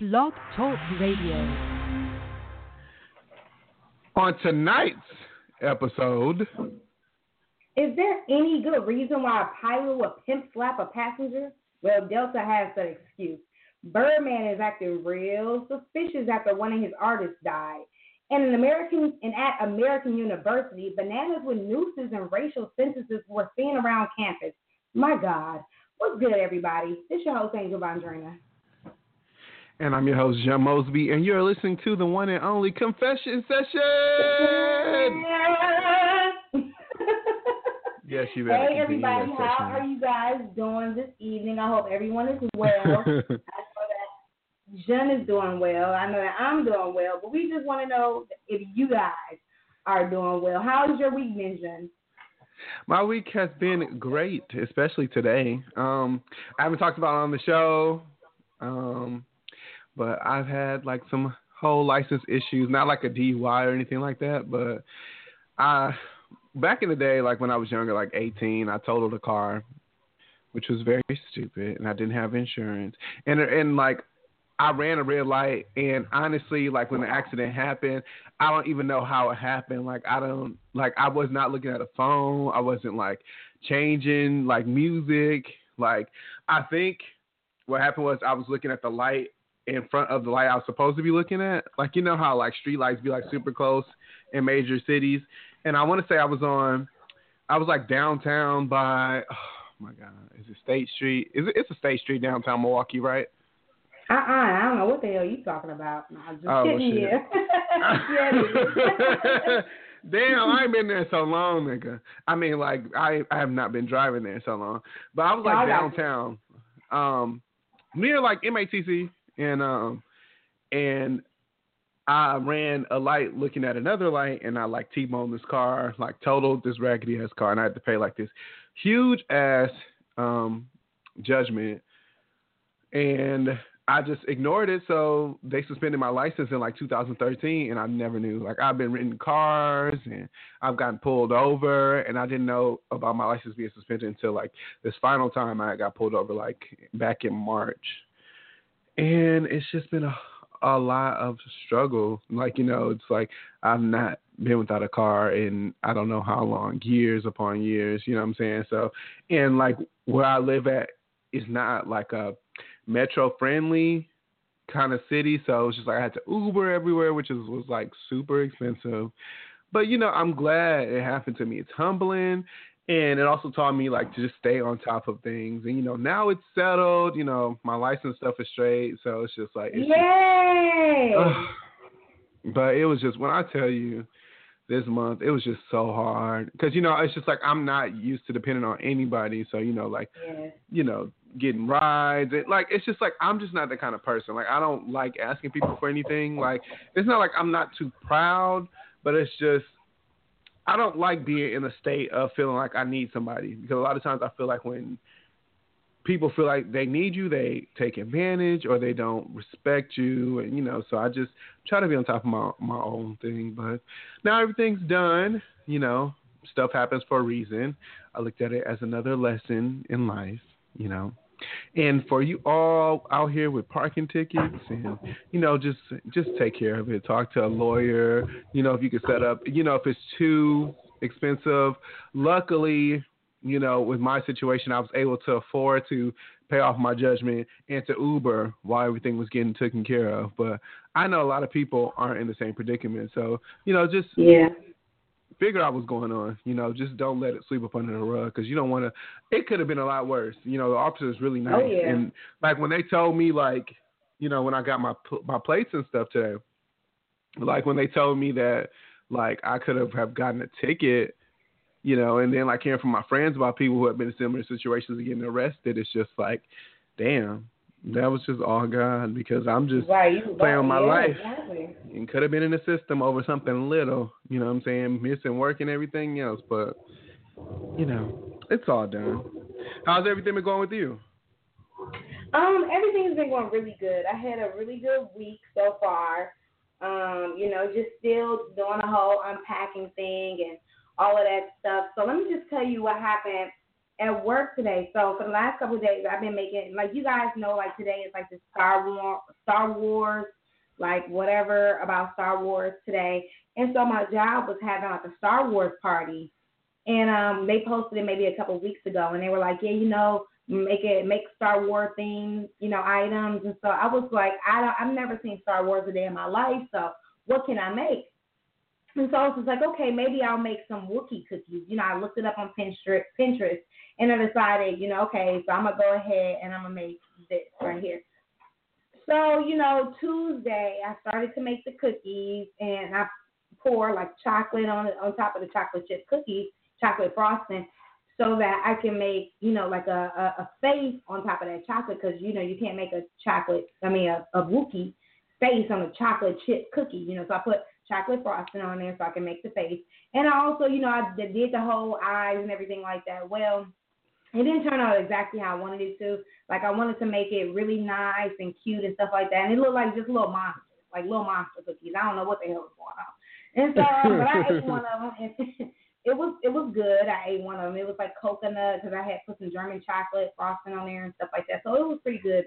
Blog Talk Radio. On tonight's episode, is there any good reason why a pilot would pimp slap a passenger? Well, Delta has that excuse. Birdman is acting real suspicious after one of his artists died. And at American University, bananas with nooses and racial sentences were seen around campus. My God. What's good, everybody? This is your host, Angel Bondrina. And I'm your host, Jen Mosby, and you're listening to the one and only Confession Session. Yes, you better. Hey, everybody. How are you guys doing this evening? I hope everyone is well. I know that Jen is doing well. I know that I'm doing well, but we just want to know if you guys are doing well. How has your week been, Jen? My week has been great, especially today. I haven't talked about it on the show. But I've had like some whole license issues, not like a DUI or anything like that. But back in the day, like when I was younger, like 18, I totaled a car, which was very stupid, and I didn't have insurance. And like I ran a red light, and honestly, like when the accident happened, I don't even know how it happened. Like I was not looking at a phone. I wasn't like changing like music. Like I think what happened was I was looking at the light in front of the light I was supposed to be looking at. Like, you know how like street lights be like super close in major cities. And I want to say I was like downtown by, oh my God, is it State Street? It's a State Street downtown Milwaukee, right? I don't know what the hell you talking about. No, I'm just kidding here. Damn, I ain't been there so long, nigga. I mean, like I have not been driving there so long, but I was like downtown, near like MATC. And I ran a light looking at another light, and I like T-boned this car, like totaled this raggedy ass car, and I had to pay like this huge ass judgment, and I just ignored it. So they suspended my license in like 2013, and I never knew. Like I've been renting cars, and I've gotten pulled over, and I didn't know about my license being suspended until like this final time I got pulled over, like back in March. And it's just been a lot of struggle. Like, you know, it's like I've not been without a car in I don't know how long, years upon years, you know what I'm saying? So, and like where I live at is not like a metro-friendly kind of city. So it's just like I had to Uber everywhere, which was like super expensive. But, you know, I'm glad it happened to me. It's humbling. And it also taught me, like, to just stay on top of things. And, you know, now it's settled. You know, my license stuff is straight. So it's just like. Yay! But it was just, when I tell you this month, it was just so hard. Because, you know, it's just like I'm not used to depending on anybody. So, you know, like, you know, getting rides. It's just like I'm just not that kind of person. Like, I don't like asking people for anything. Like, it's not like I'm not too proud. But it's just. I don't like being in a state of feeling like I need somebody, because a lot of times I feel like when people feel like they need you, they take advantage or they don't respect you. And, you know, so I just try to be on top of my own thing. But now everything's done. You know, stuff happens for a reason. I looked at it as another lesson in life, you know. And for you all out here with parking tickets and, you know, just take care of it. Talk to a lawyer, you know, if you can set up, you know, if it's too expensive. Luckily, you know, with my situation, I was able to afford to pay off my judgment and to Uber while everything was getting taken care of. But I know a lot of people aren't in the same predicament. So, you know, just figure out what's going on. You know, just don't let it sweep up under the rug, because you don't want to. It could have been a lot worse. You know, the officer is really nice. Oh, yeah. And like when they told me, like, you know, when I got my plates and stuff today, like when they told me that, like, I could have gotten a ticket, you know, and then like hearing from my friends about people who have been in similar situations and getting arrested, it's just like, damn, that was just all God, because I'm just playing my life. Exactly. And could have been in the system over something little, you know what I'm saying, missing work and everything else. But, you know, it's all done. How's everything been going with you? Everything's been going really good. I had a really good week so far. You know, just still doing the whole unpacking thing and all of that stuff. So let me just tell you what happened at work today. So for the last couple of days, I've been making, like, you guys know, like, today is like the Star Wars, like, whatever about Star Wars today. And so my job was having like a Star Wars party. And they posted it maybe a couple of weeks ago, and they were like, yeah, you know, make Star Wars themed, you know, items. And so I was like, I've never seen Star Wars a day in my life, so what can I make? And so I was like, okay, maybe I'll make some Wookiee cookies. You know, I looked it up on Pinterest, and I decided, you know, okay, so I'm going to go ahead and I'm going to make this right here. So, you know, Tuesday I started to make the cookies, and I pour like chocolate on top of the chocolate chip cookies, chocolate frosting, so that I can make, you know, like a face on top of that chocolate, because, you know, you can't make a Wookiee face on a chocolate chip cookie, you know. So I put chocolate frosting on there so I can make the face. And I also, you know, I did the whole eyes and everything like that. Well, it didn't turn out exactly how I wanted it to. Like, I wanted to make it really nice and cute and stuff like that. And it looked like just little monster cookies. I don't know what the hell was going on. And so, but I ate one of them. And It was good. I ate one of them. It was like coconut, because I had put some German chocolate frosting on there and stuff like that. So it was pretty good.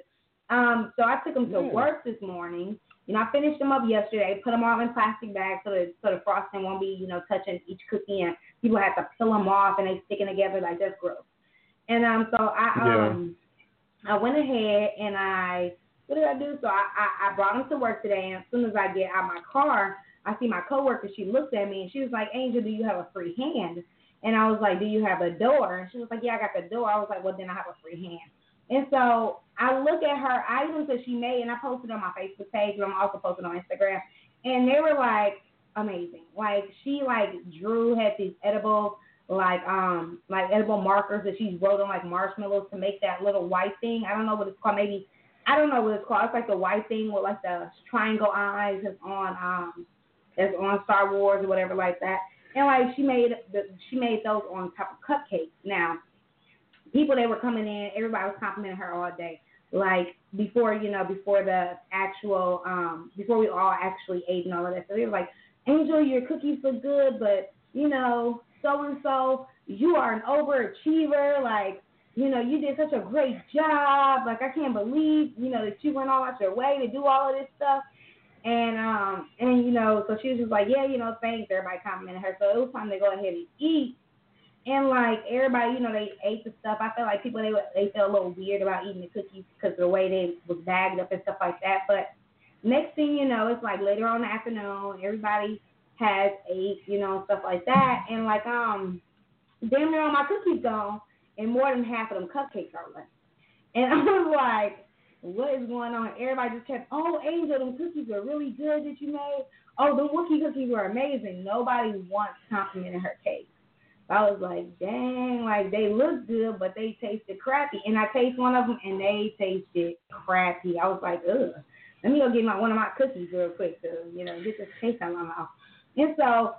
So I took them to work this morning. You know, I finished them up yesterday, put them all in plastic bags so the frosting won't be, you know, touching each cookie, and people have to peel them off and they sticking together like that's gross. And so I went ahead and what did I do? So I brought them to work today, and as soon as I get out of my car, I see my coworker. She looked at me and she was like, "Angel, do you have a free hand?" And I was like, "Do you have a door?" And she was like, "Yeah, I got the door." I was like, "Well, then I have a free hand." And so I look at her items that she made, and I posted on my Facebook page, but I'm also posting on Instagram. And they were like amazing. Like, she Drew had these edible edible markers that she wrote on like marshmallows to make that little white thing. I don't know what it's called. It's like the white thing with like the triangle eyes that's on Star Wars or whatever like that. And like she made those on top of cupcakes. Now, people that were coming in, everybody was complimenting her all day. Like before we all actually ate and all of that. So they were like, "Angel, your cookies look good, but you know, so and so, you are an overachiever. Like, you know, you did such a great job. Like, I can't believe, you know, that you went all out your way to do all of this stuff." And you know, so she was just like, "Yeah, you know, thanks." Everybody complimented her. So it was time to go ahead and eat. And like everybody, you know, they ate the stuff. I felt like people, they felt a little weird about eating the cookies because of the way they was bagged up and stuff like that. But next thing you know, it's like later on in the afternoon, everybody has ate, you know, stuff like that. And like damn near all my cookies gone, and more than half of them cupcakes are left. And I was like, what is going on? Everybody just kept, "Oh, Angel, them cookies are really good that you made. Oh, the Wookiee cookies were amazing." Nobody once complimented her cake. So I was like, dang, like they look good, but they tasted crappy. And I taste one of them, and they tasted crappy. I was like, ugh, let me go get one of my cookies real quick to, you know, get this taste out of my mouth. And so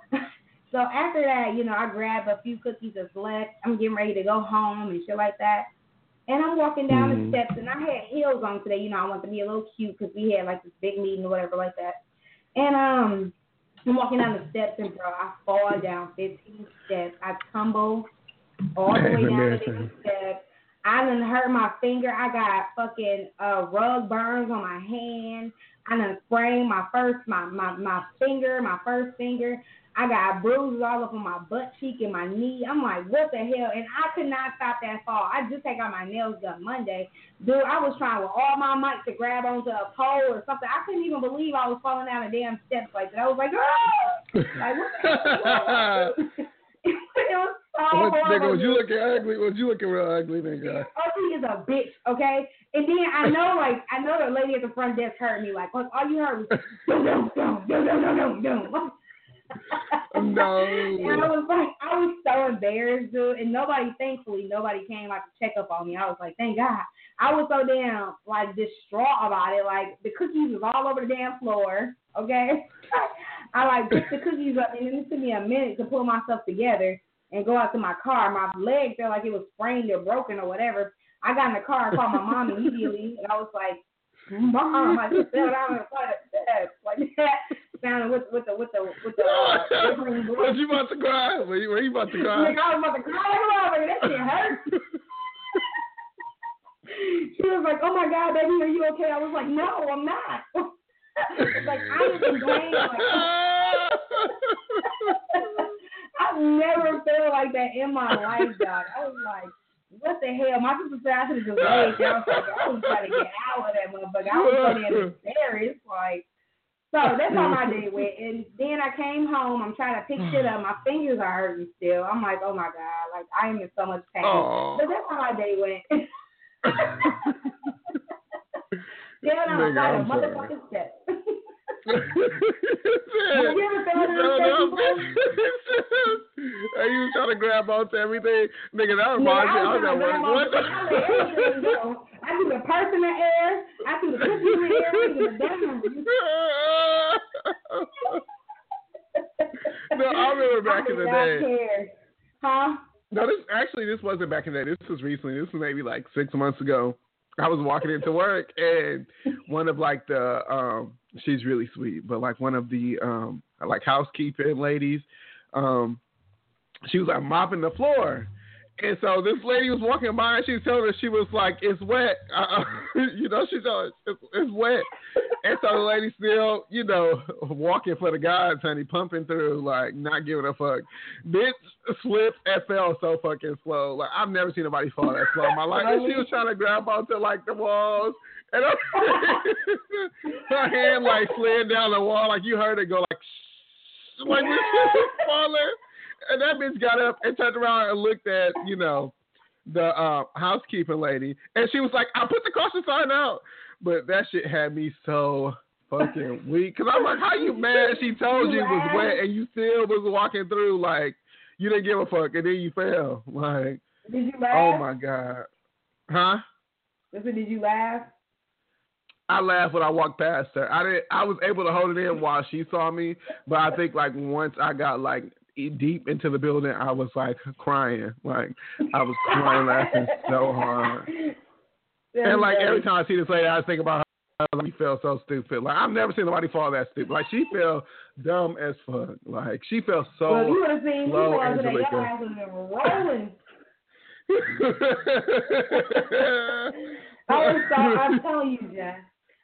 after that, you know, I grabbed a few cookies that's left. I'm getting ready to go home and shit like that. And I'm walking down the steps, and I had heels on today. You know, I wanted to be a little cute because we had, like, this big meeting or whatever like that. And I'm walking down the steps, and, bro, I fall down 15 steps. I tumble all the way down 15 steps. I done hurt my finger. I got fucking rug burns on my hand. I done sprained my first finger. I got bruises all up on my butt cheek and my knee. I'm like, what the hell? And I could not stop that fall. I just got my nails done Monday. Dude, I was trying with all my might to grab onto a pole or something. I couldn't even believe I was falling down the damn steps like that. I was like, oh! Like, what the hell? It was so horrible. Was you looking real ugly, nigga? Ugly is a bitch, okay? And then I know the lady at the front desk heard me. Like, all you heard was, don't. No. And I was so embarrassed, dude. And thankfully nobody came like to check up on me. I was like, thank God. I was so damn like distraught about it. Like the cookies was all over the damn floor. Okay. I like picked the cookies up, and then it took me a minute to pull myself together and go out to my car. My leg felt like it was sprained or broken or whatever. I got in the car and called my mom immediately, and I was like, "Mom, I just fell down in front of the steps like that." Was you about to cry? Were you about to cry? Like, I was about to cry. That shit hurt. oh my God, baby, are you okay? I was like, no, I'm not. Like, I didn't blame. I've never felt like that in my life, dog. I was like, what the hell? My sister said I should have just laid down. I was trying to get out of that motherfucker. I was so damn embarrassed. Like, so that's all my day went. And then I came home. I'm trying to pick shit up. My fingers are hurting still. I'm like, oh my God. Like, I am in so much pain. Aww. So that's how my day went. Then I was like a motherfucking step. You trying to grab onto everything, nigga? That reminds me. I was at work. What? I threw the purse in the air. I threw the cookie in the air. I threw the damn. No, I remember back in the day. Care. Huh? No, this wasn't back in the day. This was recently. This was maybe like 6 months ago. I was walking into work, and one of like the she's really sweet, but like one of the like housekeeping ladies, she was like mopping the floor, and so this lady was walking by, and she was telling her, she was like, "It's wet," you know, she's like, "It's wet," and so the lady still, you know, walking for the guys, honey, pumping through, like not giving a fuck. Bitch slipped and fell so fucking slow. Like I've never seen nobody fall that slow in my life. And she was trying to grab onto like the walls, and her hand like slid down the wall, like you heard it go like this shit was falling. And that bitch got up and turned around and looked at, you know, the housekeeping lady. And she was like, I put the caution sign out. But that shit had me so fucking weak. Because I'm like, how you mad she told you it was wet and you still was walking through like you didn't give a fuck and then you fell. Like, did you laugh? Oh, my God. Huh? Listen, did you laugh? I laughed when I walked past her. I was able to hold it in while she saw me. But I think like once I got like deep into the building, I was like crying. Like I was crying laughing so hard. And like every time I see this lady, I think about her. Like, she felt so stupid. Like I've never seen nobody fall that stupid. Like she felt dumb as fuck. Like she felt so well, you would have seen slow, Angelica. Your eyes would have been rolling. I'm telling you, Jen,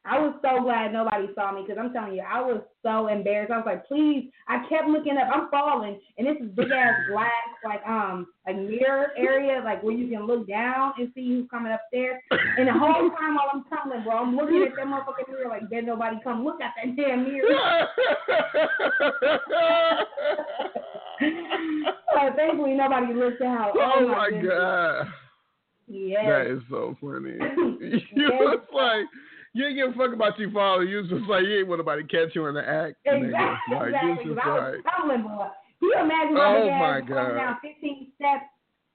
I was so glad nobody saw me because I'm telling you, I was so embarrassed. I was like, please. I kept looking up. I'm falling, and this is big ass glass, like mirror area, like where you can look down and see who's coming up there. And the whole time while I'm tumbling, bro, I'm looking at that motherfucking mirror like, did nobody come look at that damn mirror? But thankfully, nobody looked out. Oh my God. Yeah. That is so funny. You look like. You ain't give a fuck about you falling. You was just like, you ain't want nobody catch you in the act. Exactly. Like, exactly. Like, I was tumbling. Can you imagine my dad coming down 15 steps?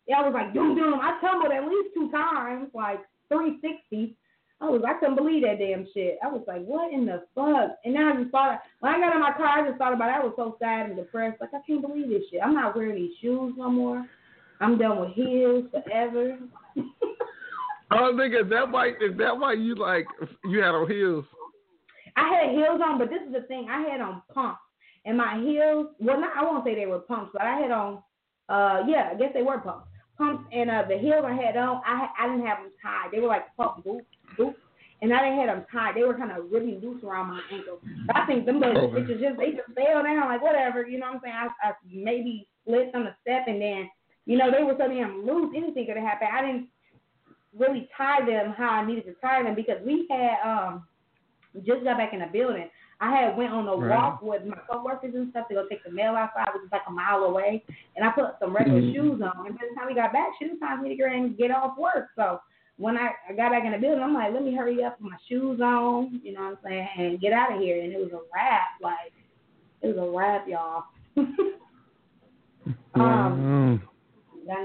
Yeah, I was like, doom. I tumbled at least 2 times, like 360. I couldn't believe that damn shit. I was like, what in the fuck? And then I just thought, when I got in my car, I just thought about it. I was so sad and depressed. Like, I can't believe this shit. I'm not wearing these shoes no more. I'm done with heels forever. Oh, nigga, is that why you like you had on heels? I had heels on, but this is the thing. I had on pumps, and my heels. Well, not I won't say they were pumps, but I had on. Yeah, I guess they were pumps. Pumps and the heels I had on, I didn't have them tied. They were like pump boots, and I didn't have them tied. They were kind of really loose around my ankles. But I think them little bitches just fell down like whatever. You know what I'm saying? I maybe slipped on the step, and then you know they were so damn loose. Anything could have happened. I didn't really tie them how I needed to tie them because we had just got back in the building. I had went on a walk with my coworkers and stuff to go take the mail outside, which is like a mile away, and I put some regular shoes on. And by the time we got back, she was time for me to get off work. So when I got back in the building, I'm like, let me hurry up, put my shoes on, you know what I'm saying, and get out of here. And it was a wrap. Like, it was a wrap, y'all. I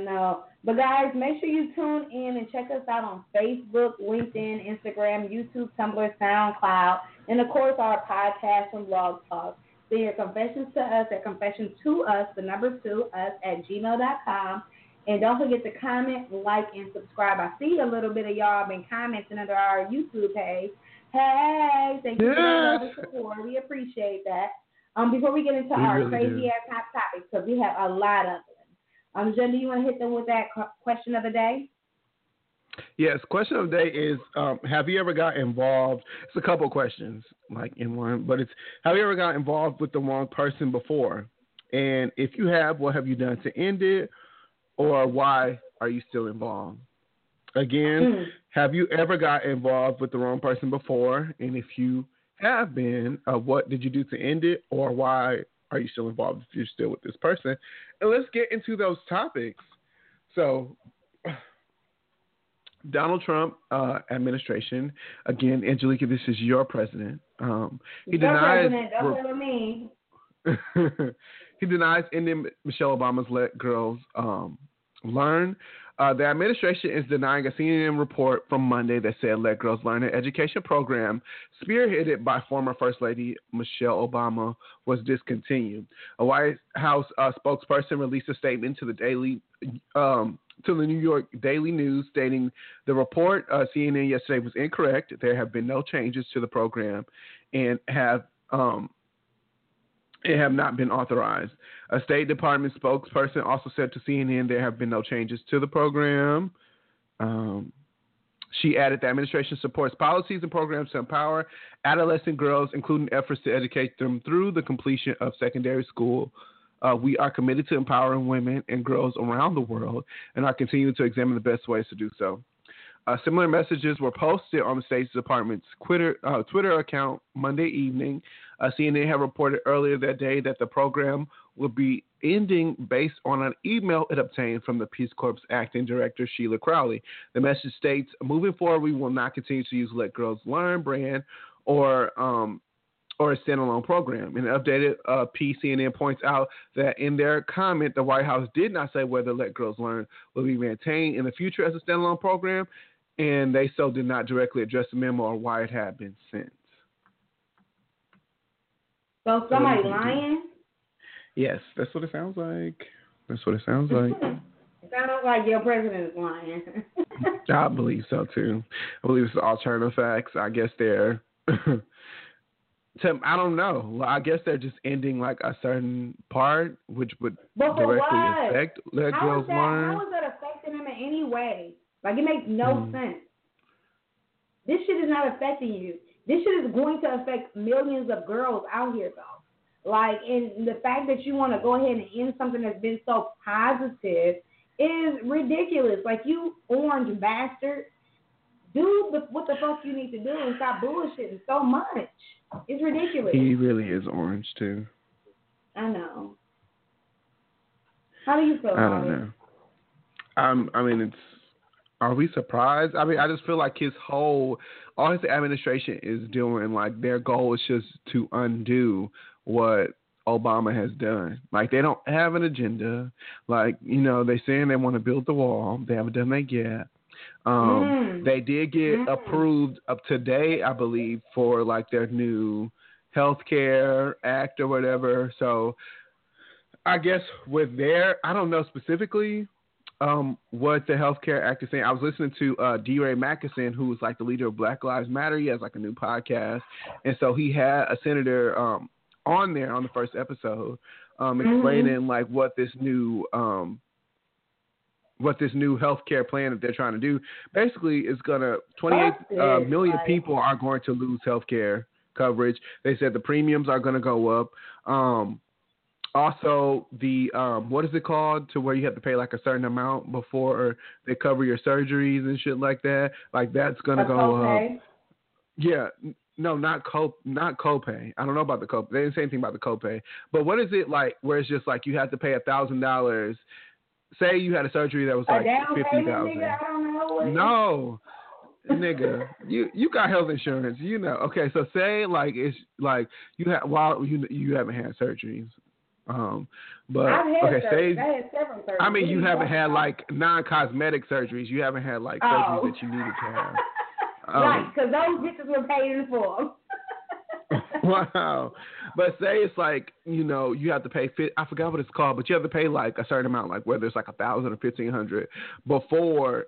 know. But, guys, make sure you tune in and check us out on Facebook, LinkedIn, Instagram, YouTube, Tumblr, SoundCloud, and, of course, our podcast and blog talk. Send your confessions to us at confession2us@gmail.com. And don't forget to comment, like, and subscribe. I see a little bit of y'all been commenting under our YouTube page. Hey, thank you for all the support. We appreciate that. Before we get into our crazy-ass hot topics, because we have a lot of them. Jen, do you want to hit them with that question of the day? Yes, question of the day is, have you ever got involved? It's a couple questions, like in one, but it's, have you ever got involved with the wrong person before? And if you have, what have you done to end it? Or why are you still involved? Again, have you ever got involved with the wrong person before? And if you have been, what did you do to end it? Or why are you still involved if you're still with this person? And let's get into those topics. So, Donald Trump administration, again, Angelica, this is your president. He denies. President, that's what I mean. He denies ending Michelle Obama's Let Girls Learn. The administration is denying a CNN report from Monday that said Let Girls Learn, an education program spearheaded by former First Lady Michelle Obama, was discontinued. A White House spokesperson released a statement to the New York Daily News stating the report CNN yesterday was incorrect. There have been no changes to the program and have not been authorized. A State Department spokesperson also said to CNN there have been no changes to the program. She added the administration supports policies and programs to empower adolescent girls, including efforts to educate them through the completion of secondary school. We are committed to empowering women and girls around the world and are continuing to examine the best ways to do so. Similar messages were posted on the State Department's Twitter account Monday evening. CNN had reported earlier that day that the program will be ending based on an email it obtained from the Peace Corps acting director, Sheila Crowley. The message states, moving forward, we will not continue to use Let Girls Learn brand or a standalone program. An updated piece, CNN points out that in their comment, the White House did not say whether Let Girls Learn will be maintained in the future as a standalone program, and they so did not directly address the memo or why it had been sent. So somebody lying? Yes, that's what it sounds like. That's what it sounds like. It sounds like your president is lying. I believe so, too. I believe it's alternative facts. I guess they're... I don't know. I guess they're just ending like a certain part, which would affect Let Girls Learn. How is that affecting them in any way? Like, it makes no sense. This shit is not affecting you. This shit is going to affect millions of girls out here, though. Like, and the fact that you want to go ahead and end something that's been so positive is ridiculous. Like, you orange bastard. Do what the fuck you need to do and stop bullshitting so much. It's ridiculous. He really is orange, too. I know. How do you feel about it? I don't know. Are we surprised? I mean, I just feel like all his administration is doing, like, their goal is just to undo what Obama has done. Like, they don't have an agenda. Like, you know, they're saying they want to build the wall. They haven't done that yet. They did get approved up today, I believe, for like their new healthcare act or whatever. So I guess with I don't know specifically what the healthcare act is saying. I was listening to D. Ray McKesson, who was like the leader of Black Lives Matter. He has like a new podcast. And so he had a senator on there on the first episode explaining like what this new healthcare plan that they're trying to do basically is going to 28 million people are going to lose healthcare coverage. They said the premiums are going to go up. Also the, what is it called, to where you have to pay like a certain amount before they cover your surgeries and shit like that. Like, that's going to go up. Yeah. No, not copay. I don't know about the copay. They didn't say anything about the copay, but what is it like where it's just like, you have to pay $1,000. Say you had a surgery that was like $50,000. I don't know. No, nigga, you got health insurance, you know. Okay, so say like it's like you have you haven't had surgeries, but I've had several surgeries. I mean, you haven't had like non-cosmetic surgeries. You haven't had like surgeries that you needed to have. Right, because those bitches were paid in full. Wow. But say it's like, you know, you have to pay I forgot what it's called, but you have to pay like a certain amount, like whether it's like $1,000 or $1,500 before.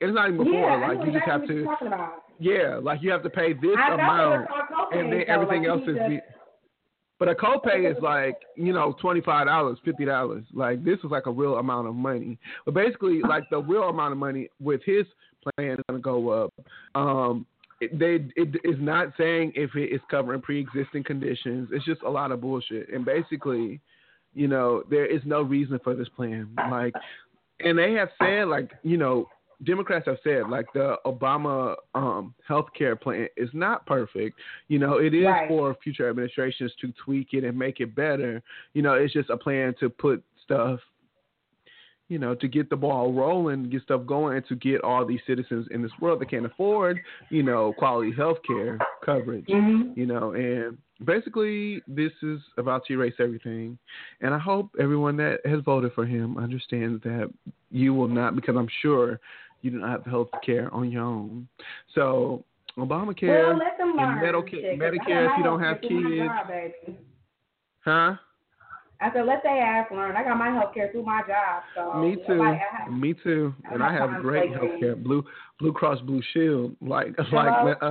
It's not even before. Yeah, like you just have to. Yeah, like you have to pay this amount, and then everything else is. But a copay is like, you know, $25, $50. Like, this is like a real amount of money. But basically, like, the real amount of money with his plan is going to go up. It is not saying if it is covering pre-existing conditions. It's just a lot of bullshit. And basically, you know, there is no reason for this plan. Like, and they have said, like, you know, Democrats have said, like, the Obama healthcare plan is not perfect. You know, it is right for future administrations to tweak it and make it better. You know, it's just a plan to put stuff, you know, to get the ball rolling, get stuff going, and to get all these citizens in this world that can't afford, you know, quality healthcare coverage. Mm-hmm. You know, and basically this is about to erase everything. And I hope everyone that has voted for him understands that you will not, because I'm sure you do not have health care on your own. So Obamacare, well, and Medicare if you don't have kids. Huh? I said, let their ass learn. I got my health care through my job. So me too. Me too. And I have great health care. Blue Cross Blue Shield. Like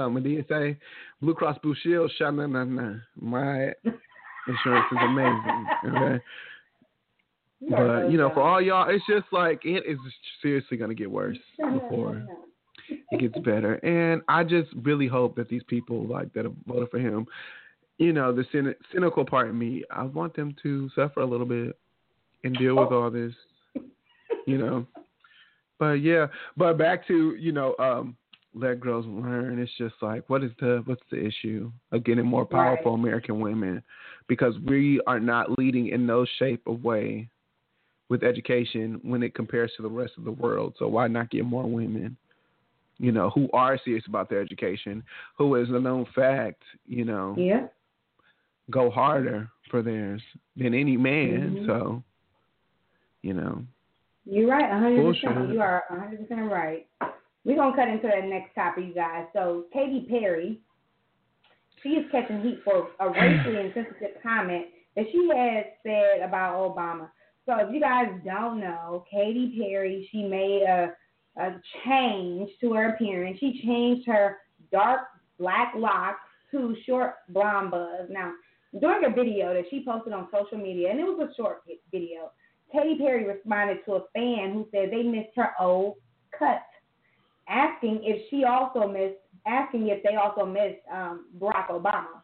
Medea say, Blue Cross Blue Shield, sha-na-na-na. My insurance is amazing. Okay. But, you know, for all y'all, it's just like, it is seriously going to get worse before it gets better. And I just really hope that these people, like, that have voted for him, you know, the cynical part of me, I want them to suffer a little bit and deal with all this, you know. But, yeah, but back to, you know, Let Girls Learn. It's just like, what's the issue of getting more powerful right American women? Because we are not leading in no shape or way with education when it compares to the rest of the world. So why not get more women, you know, who are serious about their education, who is a known fact, you know, yeah, go harder for theirs than any man. Mm-hmm. So, you know, you're right. 100%. You are 100% right. We're going to cut into that next topic, you guys. So Katy Perry, she is catching heat for a racially insensitive comment that she has said about Obama. So if you guys don't know, Katy Perry, she made a change to her appearance. She changed her dark black locks to short blonde buzz. Now, during a video that she posted on social media, and it was a short video, Katy Perry responded to a fan who said they missed her old cut, asking if they also missed Barack Obama.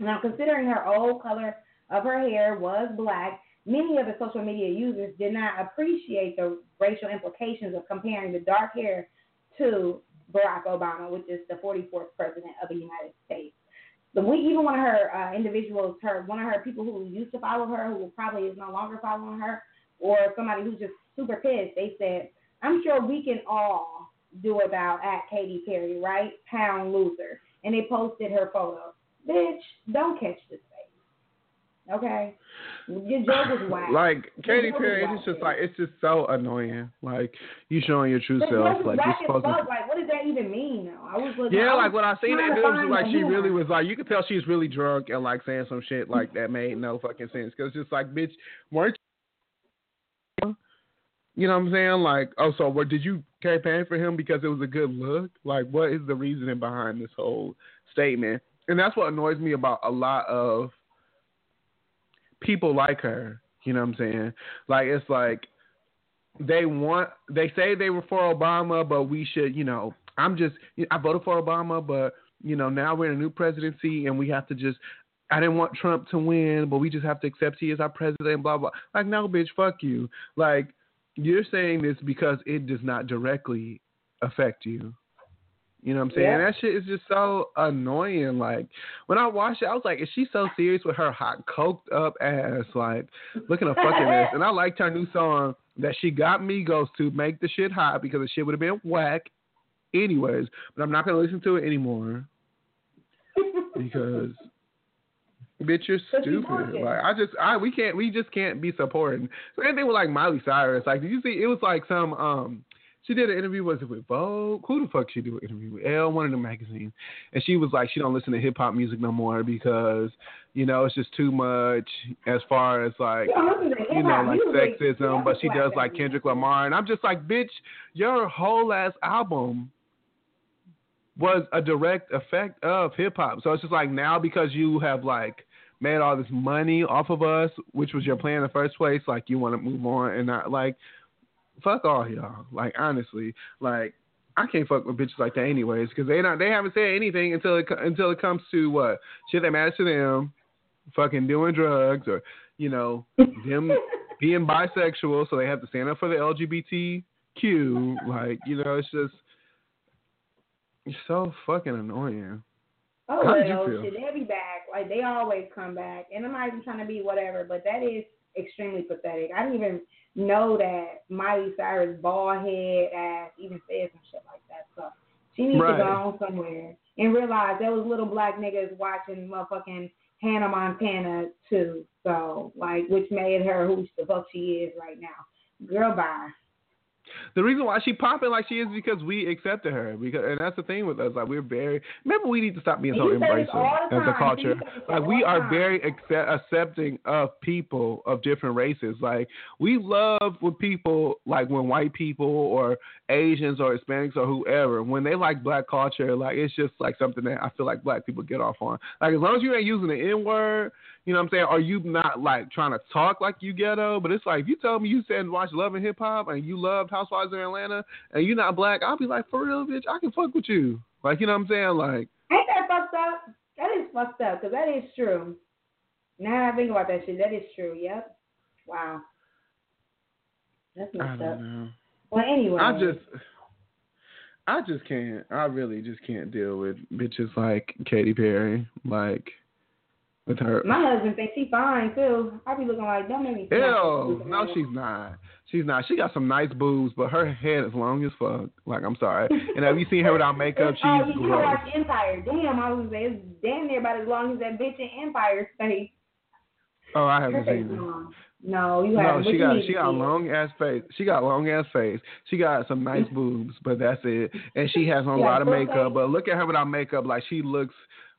Now, considering her old color of her hair was black, many of the social media users did not appreciate the racial implications of comparing the dark hair to Barack Obama, which is the 44th president of the United States. So even one of her individuals, one of her people who used to follow her, who probably is no longer following her, or somebody who's just super pissed, they said, "I'm sure we can all do about at Katy Perry, right? Pound loser." And they posted her photo. Bitch, don't catch this face. Okay? Your joke is whack. Like, Katy Perry, it's just like, it's just so annoying. Like, you showing your true self. Like, you're supposed to... Like, what does that even mean, though? I was looking, yeah, like, when I seen that, dude, like, she really was like, you could tell she's really drunk and, like, saying some shit, like, that made no fucking sense. Because it's just like, bitch, weren't you... You know what I'm saying? Like, oh, so what, did you campaign for him because it was a good look? Like, what is the reasoning behind this whole statement? And that's what annoys me about a lot of people like her. You know what I'm saying? Like, it's like they say they were for Obama, but we should, you know, I voted for Obama, but, you know, now we're in a new presidency and we have to just, I didn't want Trump to win, but we just have to accept he is our president, blah, blah. Like, no, bitch, fuck you. Like, you're saying this because it does not directly affect you. You know what I'm saying? Yeah. That shit is just so annoying. Like, when I watched it, I was like, is she so serious with her hot, coked up ass? Like, looking a fucking mess. And I liked her new song that she got Migos to make the shit hot, because the shit would have been whack anyways. But I'm not going to listen to it anymore because... Bitch, you're stupid. Like, we just can't be supporting. So anything with like Miley Cyrus, like, did you see? It was like some she did an interview, was it with Vogue? Who the fuck she did an interview with? One of the magazines, and she was like, she don't listen to hip hop music no more because, you know, it's just too much as far as like, you know, like sexism. But she does like Kendrick Lamar, and I'm just like, bitch, your whole ass album was a direct effect of hip hop. So it's just like, now because you have like made all this money off of us, which was your plan in the first place. Like, you want to move on and not, like, fuck all y'all. Like, honestly, like, I can't fuck with bitches like that anyways, because they haven't said anything until it comes to what shit that matters to them, fucking doing drugs, or, you know, them being bisexual, so they have to stand up for the LGBTQ. Like, you know, it's just, it's so fucking annoying. Oh, well, shit, they'll be back. Like, they always come back. And I'm not even trying to be whatever, but that is extremely pathetic. I didn't even know that Miley Cyrus bald head ass even said some shit like that. So she needs to go on somewhere and realize there was little black niggas watching motherfucking Hannah Montana too. So, like, which made her who the fuck she is right now. Girl, bye. The reason why she popping like she is because we accepted her. And that's the thing with us. Like, we're very... Remember, we need to stop being so embracing as a culture. Like, we are very accepting of people of different races. Like, we love when people... Like, when white people or Asians or Hispanics or whoever, when they like black culture, like, it's just, like, something that I feel like black people get off on. Like, as long as you ain't using the N-word... You know what I'm saying? Are you not, like, trying to talk like you ghetto? But it's like, if you tell me you said watch Love and Hip Hop and you loved Housewives of Atlanta and you're not black, I'll be like, for real, bitch, I can fuck with you. Like, you know what I'm saying? Like, ain't that fucked up? That is fucked up, because that is true. Now that I think about that shit, that is true. Yep. Wow. That's messed up. Know. Well, anyway. I just can't. I really just can't deal with bitches like Katy Perry. Like... With her. My husband thinks she's fine too. I be looking like, don't make me. Ew, no, she's not. She's not. She got some nice boobs, but her head is long as fuck. Like, I'm sorry. And have you seen her without makeup? She's gross. I watched Empire. Damn, I was there. It's damn near about as long as that bitch in Empire's face. Oh, I haven't seen it. No, you haven't. No, she got long ass face. She got long ass face. She got some nice boobs, but that's it. And she has on a lot of makeup. But look at her without makeup, like she looks.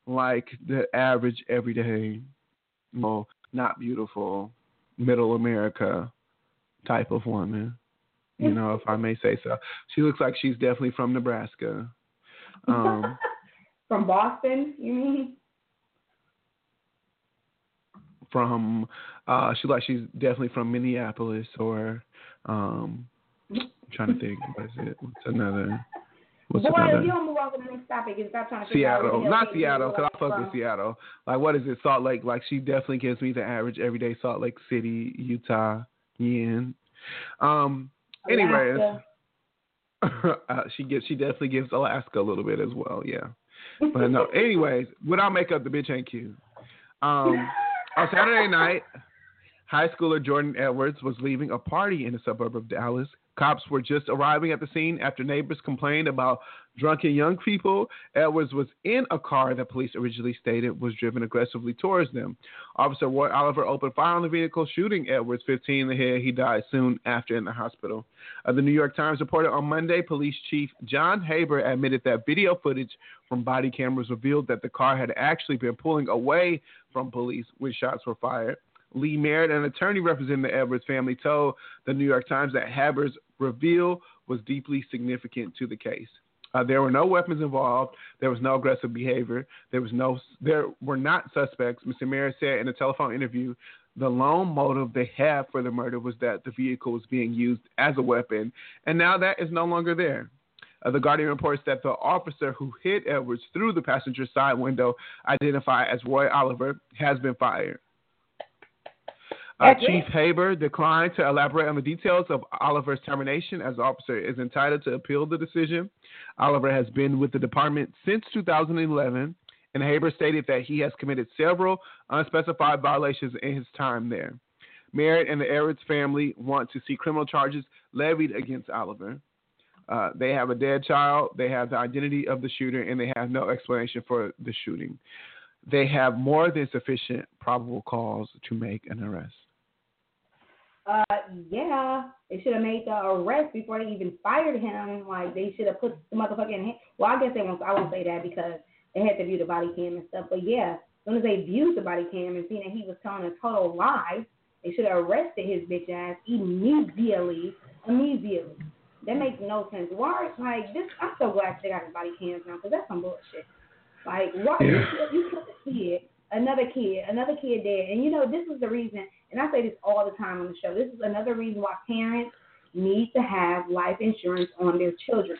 Like the average everyday, well, not beautiful, middle America type of woman, you know, if I may say so. She looks like she's definitely from Nebraska. From Boston, you mean? From, she's definitely from Minneapolis or, I'm trying to think, what's another? What's Boy, if you don't move on to the next topic and stop trying to figure Seattle. Out not Seattle, because I fuck with Seattle. Like, what is it? Salt Lake. Like, she definitely gives me the average everyday Salt Lake City, Utah, yin. Anyways, she definitely gives Alaska a little bit as well, yeah. But no, anyways, without makeup, the bitch ain't cute. On Saturday night, high schooler Jordan Edwards was leaving a party in the suburb of Dallas. Cops were just arriving at the scene after neighbors complained about drunken young people. Edwards was in a car that police originally stated was driven aggressively towards them. Officer Roy Oliver opened fire on the vehicle, shooting Edwards 15 in the head. He died soon after in the hospital. The New York Times reported on Monday, Police Chief John Haber admitted that video footage from body cameras revealed that the car had actually been pulling away from police when shots were fired. Lee Merritt, an attorney representing the Edwards family, told the New York Times that Haber's reveal was deeply significant to the case. There were no weapons involved. There was no aggressive behavior. There were not suspects. Mr. Merritt said in a telephone interview, the lone motive they had for the murder was that the vehicle was being used as a weapon, and now that is no longer there. The Guardian reports that the officer who hit Edwards through the passenger side window, identified as Roy Oliver, has been fired. Chief Haber declined to elaborate on the details of Oliver's termination, as the officer is entitled to appeal the decision. Oliver has been with the department since 2011, and Haber stated that he has committed several unspecified violations in his time there. Merritt and the Edwards family want to see criminal charges levied against Oliver. They have a dead child, they have the identity of the shooter, and they have no explanation for the shooting. They have more than sufficient probable cause to make an arrest. Yeah, they should have made the arrest before they even fired him. Like, they should have put the motherfucking. Well, I guess I won't say that because they had to view the body cam and stuff. But yeah, as soon as they viewed the body cam and seen that he was telling a total lie, they should have arrested his bitch ass immediately. That makes no sense. Why? Like this, I'm so glad they got the body cams now because that's some bullshit. Like, why you can't see it? Another kid dead. And, you know, this is the reason, and I say this all the time on the show, this is another reason why parents need to have life insurance on their children.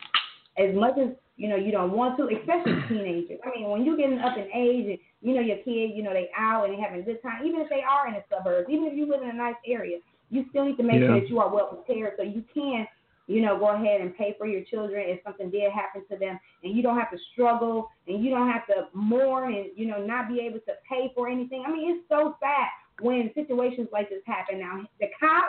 As much as, you know, you don't want to, especially teenagers. I mean, when you're getting up in age and, you know, your kid, you know, they out and they having a good time, even if they are in the suburbs, even if you live in a nice area, you still need to make sure that you are well prepared so you can, you know, go ahead and pay for your children if something did happen to them, and you don't have to struggle, and you don't have to mourn and, you know, not be able to pay for anything. I mean, it's so sad when situations like this happen. Now, the cop,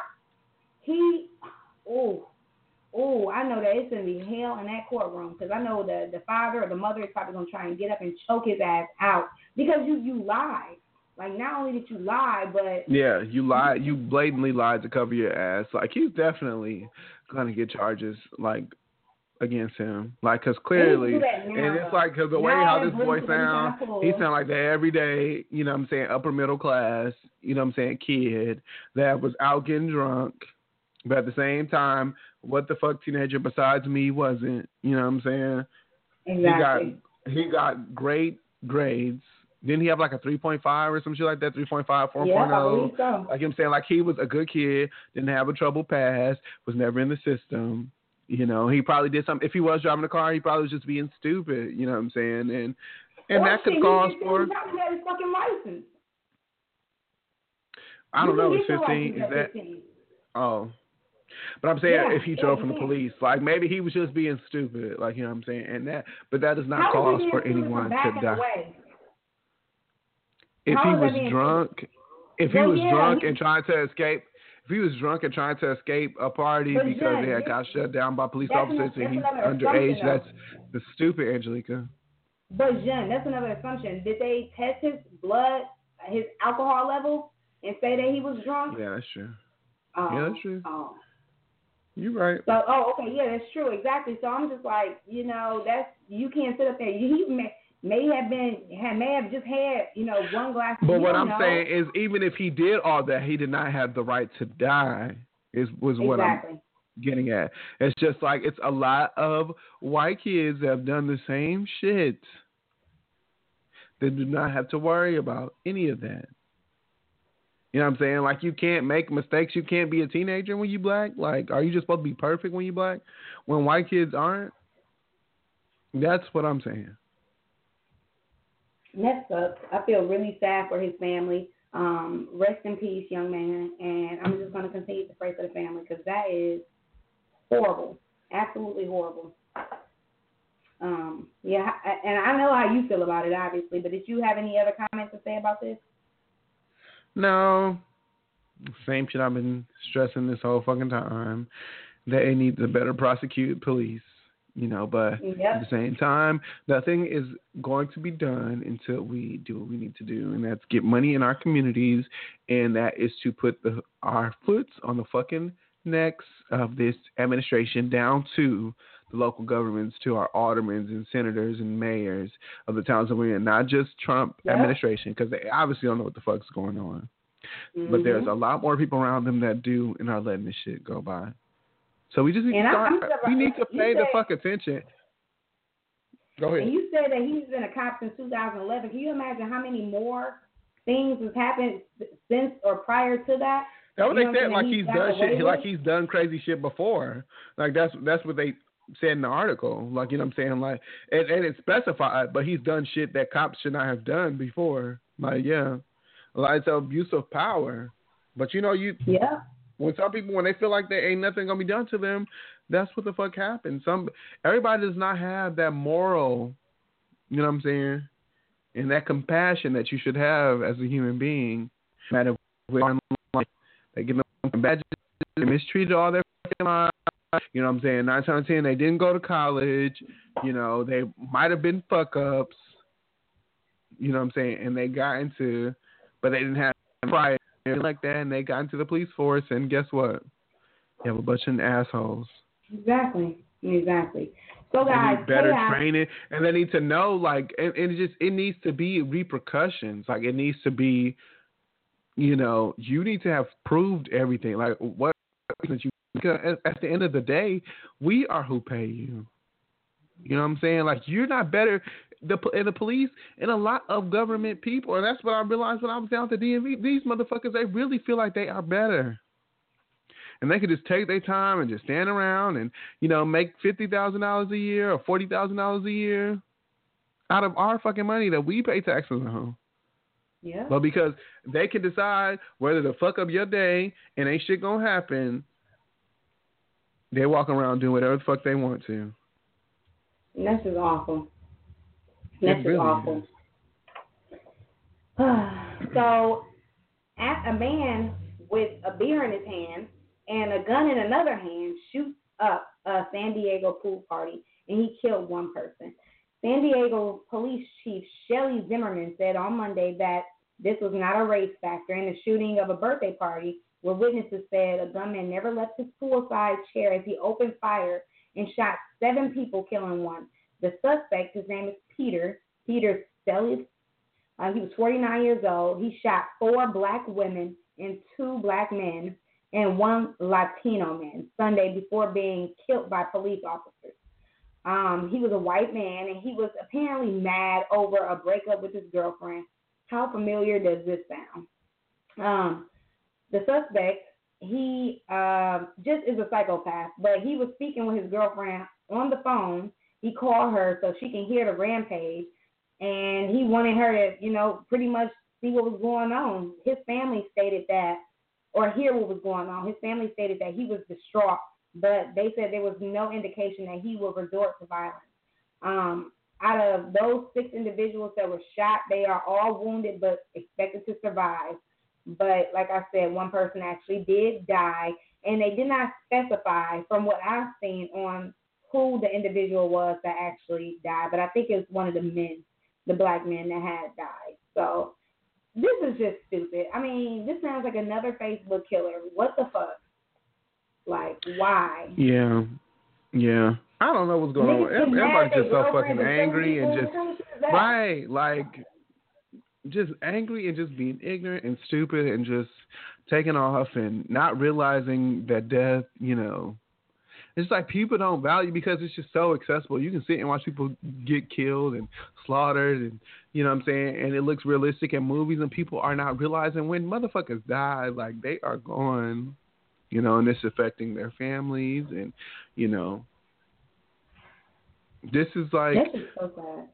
I know that it's going to be hell in that courtroom, because I know the father or the mother is probably going to try and get up and choke his ass out because you lied. Like, not only did you lie, but... Yeah, you lied. You blatantly lied to cover your ass. Like, he's definitely going to get charges, like, against him. Like, because clearly... And it's like, because the way how this boy sounds, he sounds like the everyday, you know what I'm saying, upper middle class, you know what I'm saying, kid that was out getting drunk. But at the same time, what the fuck teenager besides me wasn't, you know what I'm saying? Exactly. He got great grades. Didn't he have like a 3.5 or some shit like that? 3.5, 4.0. Yeah, I believe so. Like, you know what I'm saying? Like, he was a good kid, didn't have a trouble past, was never in the system. You know, he probably did something. If he was driving a car, he probably was just being stupid. You know what I'm saying? And that could cause for... He probably had his fucking license. I don't know. It's 15. Is that... 15. Oh. But I'm saying if he drove from the police, like, maybe he was just being stupid. Like, you know what I'm saying? And that... But that is not cause for anyone to die. If he was drunk and trying to escape a party because they had got shut down by police officers and he's underage, that's stupid, Angelica. But Jen, that's another assumption. Did they test his blood, his alcohol level, and say that he was drunk? Yeah, that's true. You're right. So, that's true, exactly. So I'm just like, you know, that's, you can't sit up there. He may have just had, you know, one glass. But what I'm saying is, even if he did all that, he did not have the right to die. What I'm getting at. It's just like, it's a lot of white kids that have done the same shit. They do not have to worry about any of that. You know what I'm saying? Like, you can't make mistakes. You can't be a teenager when you black. Like, are you just supposed to be perfect when you black? When white kids aren't? That's what I'm saying. That sucks. I feel really sad for his family. Rest in peace, young man. And I'm just going to continue to pray for the family, because that is horrible. Absolutely horrible. And I know how you feel about it, obviously, but did you have any other comments to say about this? No. Same shit I've been stressing this whole fucking time. That it needs to better prosecute police. You know, but at the same time, nothing is going to be done until we do what we need to do, and that's get money in our communities, and that is to put our foots on the fucking necks of this administration, down to the local governments, to our aldermen and senators and mayors of the towns that we're in, not just Trump administration, because they obviously don't know what the fuck's going on. Mm-hmm. But there's a lot more people around them that do and are letting this shit go by. So we just need to start. We need to pay the fuck attention. Go ahead. And you said that he's been a cop since 2011. Can you imagine how many more things has happened since or prior to that? That would make sense. Like, he's done shit. Like, he's done crazy shit before. Like, that's what they said in the article. Like, you know what I'm saying? Like, and it's specified, but he's done shit that cops should not have done before. Like, like, it's abuse of power. But when some people, when they feel like there ain't nothing going to be done to them, that's what the fuck happens. Everybody does not have that moral, you know what I'm saying, and that compassion that you should have as a human being. No matter what, they give them badges, they mistreated all their fucking lives. You know what I'm saying? 9 times out of 10, they didn't go to college. You know, they might have been fuck-ups. You know what I'm saying? And they got into, but they didn't have prior. Like that, and they got into the police force, and guess what? You have a bunch of assholes. Exactly. So guys, they need better training, and they need to know, like, and it needs to be repercussions. Like, it needs to be, you know, you need to have proved everything. Like, what? Because at the end of the day, we are who pay you. You know what I'm saying? Like, you're not better. the police and a lot of government people. And that's what I realized when I was down at the DMV. These motherfuckers, they really feel like they are better. And they could just take their time and just stand around and, you know, make $50,000 a year or $40,000 a year out of our fucking money that we pay taxes on. Yeah. But because they can decide whether to fuck up your day and ain't shit gonna happen, they walk around doing whatever the fuck they want to. And that's just awful. That's really awful. So, a man with a beer in his hand and a gun in another hand shoots up a San Diego pool party, and he killed one person. San Diego Police Chief Shelley Zimmerman said on Monday that this was not a race factor in the shooting of a birthday party where witnesses said a gunman never left his poolside chair as he opened fire and shot 7 people, killing one. The suspect, his name is Peter Celis. He was 49 years old. He shot 4 black women and 2 black men and 1 Latino man Sunday before being killed by police officers. He was a white man, and he was apparently mad over a breakup with his girlfriend. How familiar does this sound? The suspect, he just is a psychopath, but he was speaking with his girlfriend on the phone. He called her so she can hear the rampage, and he wanted her to, you know, pretty much see what was going on. His family stated that, or hear what was going on. His family stated that he was distraught, but they said there was no indication that he would resort to violence. Out of those 6 individuals that were shot, they are all wounded but expected to survive. But like I said, one person actually did die, and they did not specify from what I've seen on who the individual was that actually died. But I think it was one of the men, the black men that had died. So this is just stupid. I mean, this sounds like another Facebook killer. What the fuck? Like, why? Yeah. I don't know what's going on. Everybody's just so fucking angry and just, right, like, just angry and just being ignorant and stupid and just taking off and not realizing that death, you know, it's like people don't value because it's just so accessible. You can sit and watch people get killed and slaughtered and, you know what I'm saying, and it looks realistic in movies, and people are not realizing when motherfuckers die, like, they are gone. You know, and it's affecting their families, and, you know, this is like, this is so bad.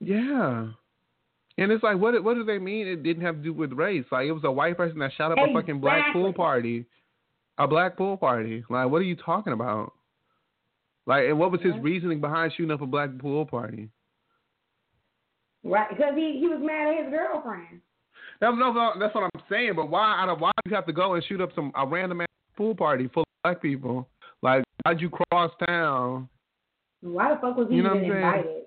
Yeah, and it's like, what do they mean? It didn't have to do with race. Like, it was a white person that shot up a fucking black pool party, Like, what are you talking about? Like, and what was his reasoning behind shooting up a black pool party? Right, because he was mad at his girlfriend. No, that's what I'm saying. But why do you have to go and shoot up a random ass pool party full of black people? Like, how'd you cross town? Why the fuck was he even invited?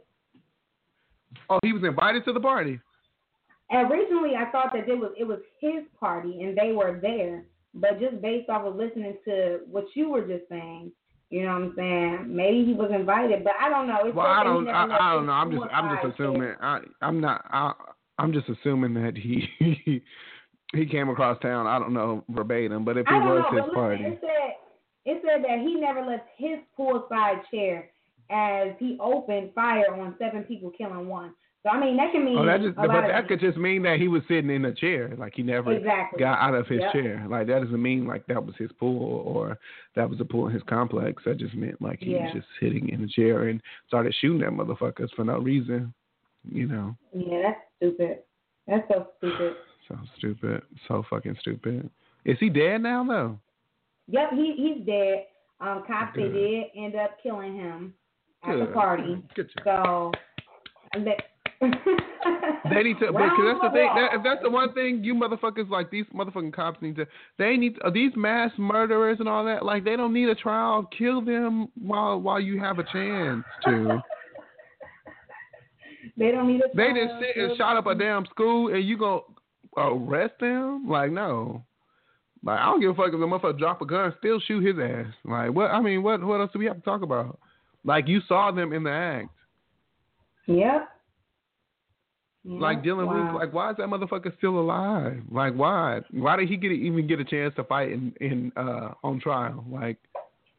Oh, he was invited to the party. Originally, I thought that it was his party and they were there. But just based off of listening to what you were just saying, you know what I'm saying? Maybe he was invited, but I don't know. It's I don't know. I'm just assuming. I'm just assuming that he came across town. I don't know verbatim, but if it was his party. It said that he never left his poolside chair as he opened fire on 7 people, killing one. So, I mean, that can mean that could just mean that he was sitting in a chair. Like, he never got out of his chair. Like, that doesn't mean, like, that was his pool or that was a pool in his complex. That just meant, like, he was just sitting in a chair and started shooting at motherfuckers for no reason, you know. Yeah, that's stupid. That's so stupid. So fucking stupid. Is he dead now, though? Yep, he's dead. Cops, they did end up killing him at the party. Good job. So, they need to, because that's the thing. If that's the one thing you motherfuckers, like, these motherfucking cops need to, they need to, these mass murderers and all that, like, they don't need a trial. Kill them while you have a chance to. They don't need a trial. They just sit and shot up a damn school, and you gonna arrest them? Like, no. Like, I don't give a fuck if the motherfucker drop a gun, still shoot his ass. Like, what? I mean, what else do we have to talk about? Like, you saw them in the act. Yep. Like, dealing with, like, why is that motherfucker still alive? Like, why? Why did he even get a chance to fight in on trial? Like,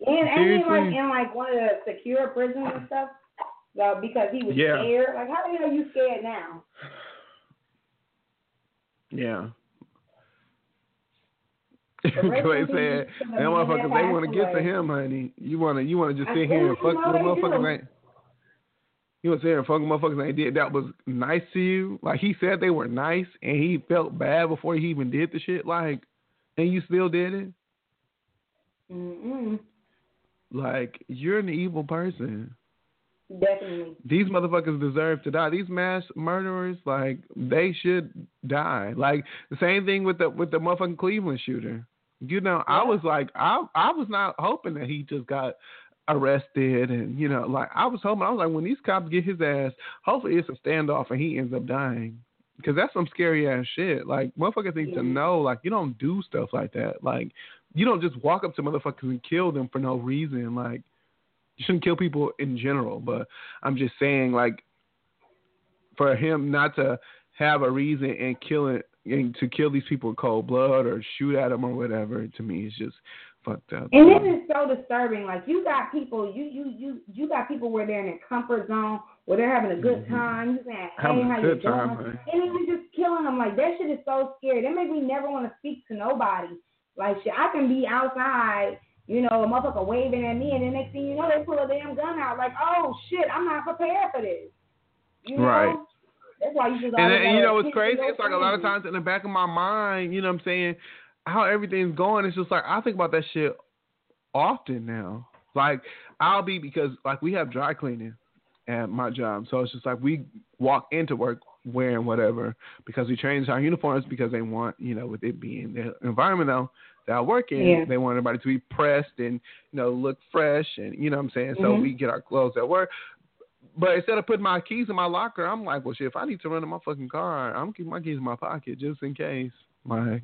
and he, like, in, like, one of the secure prisons and stuff. because he was scared? Like, how the hell are you scared now? Yeah. Clay said, "That motherfuckers, they want to get to him, honey. You wanna just sit here and fuck with motherfuckers ain't. You wanna sit here and fuck with motherfuckers ain't did that was nice to you. Like he said they were nice, and he felt bad before he even did the shit. Like, and you still did it. Mm-mm. Like you're an evil person. Definitely. These motherfuckers deserve to die. These mass murderers, like they should die. Like the same thing with the motherfucking Cleveland shooter. You know, yeah. I was like, I was not hoping that he just got arrested, and you know, like I was hoping. I was like, when these cops get his ass, hopefully it's a standoff and he ends up dying, because that's some scary ass shit. Like motherfuckers need to know, like you don't do stuff like that. Like you don't just walk up to motherfuckers and kill them for no reason. Like you shouldn't kill people in general, but I'm just saying, like for him not to have a reason and kill these people in cold blood or shoot at them or whatever, to me is just fucked up. And this is so disturbing. Like you got people, you got people where they're in a comfort zone, where they're having a good time. You saying, hey, how you doing? And then you're just killing them. Like that shit is so scary. That makes me never want to speak to nobody. Like shit, I can be outside, you know, a motherfucker waving at me, and the next thing you know, they pull a damn gun out. Like, oh shit, I'm not prepared for this. You know? Right. That's why you just. And you know, it's crazy. It's like a lot of times in the back of my mind, you know what I'm saying, how everything's going. It's just like I think about that shit often now. Like I'll be, because like we have dry cleaning at my job, so it's just like we walk into work wearing whatever because we change our uniforms because they want, you know, with it being the environment though that I work in, they want everybody to be pressed and, you know, look fresh and, you know what I'm saying, so we get our clothes at work. But instead of putting my keys in my locker, I'm like, well shit, if I need to run in my fucking car, I'm keeping my keys in my pocket just in case, like,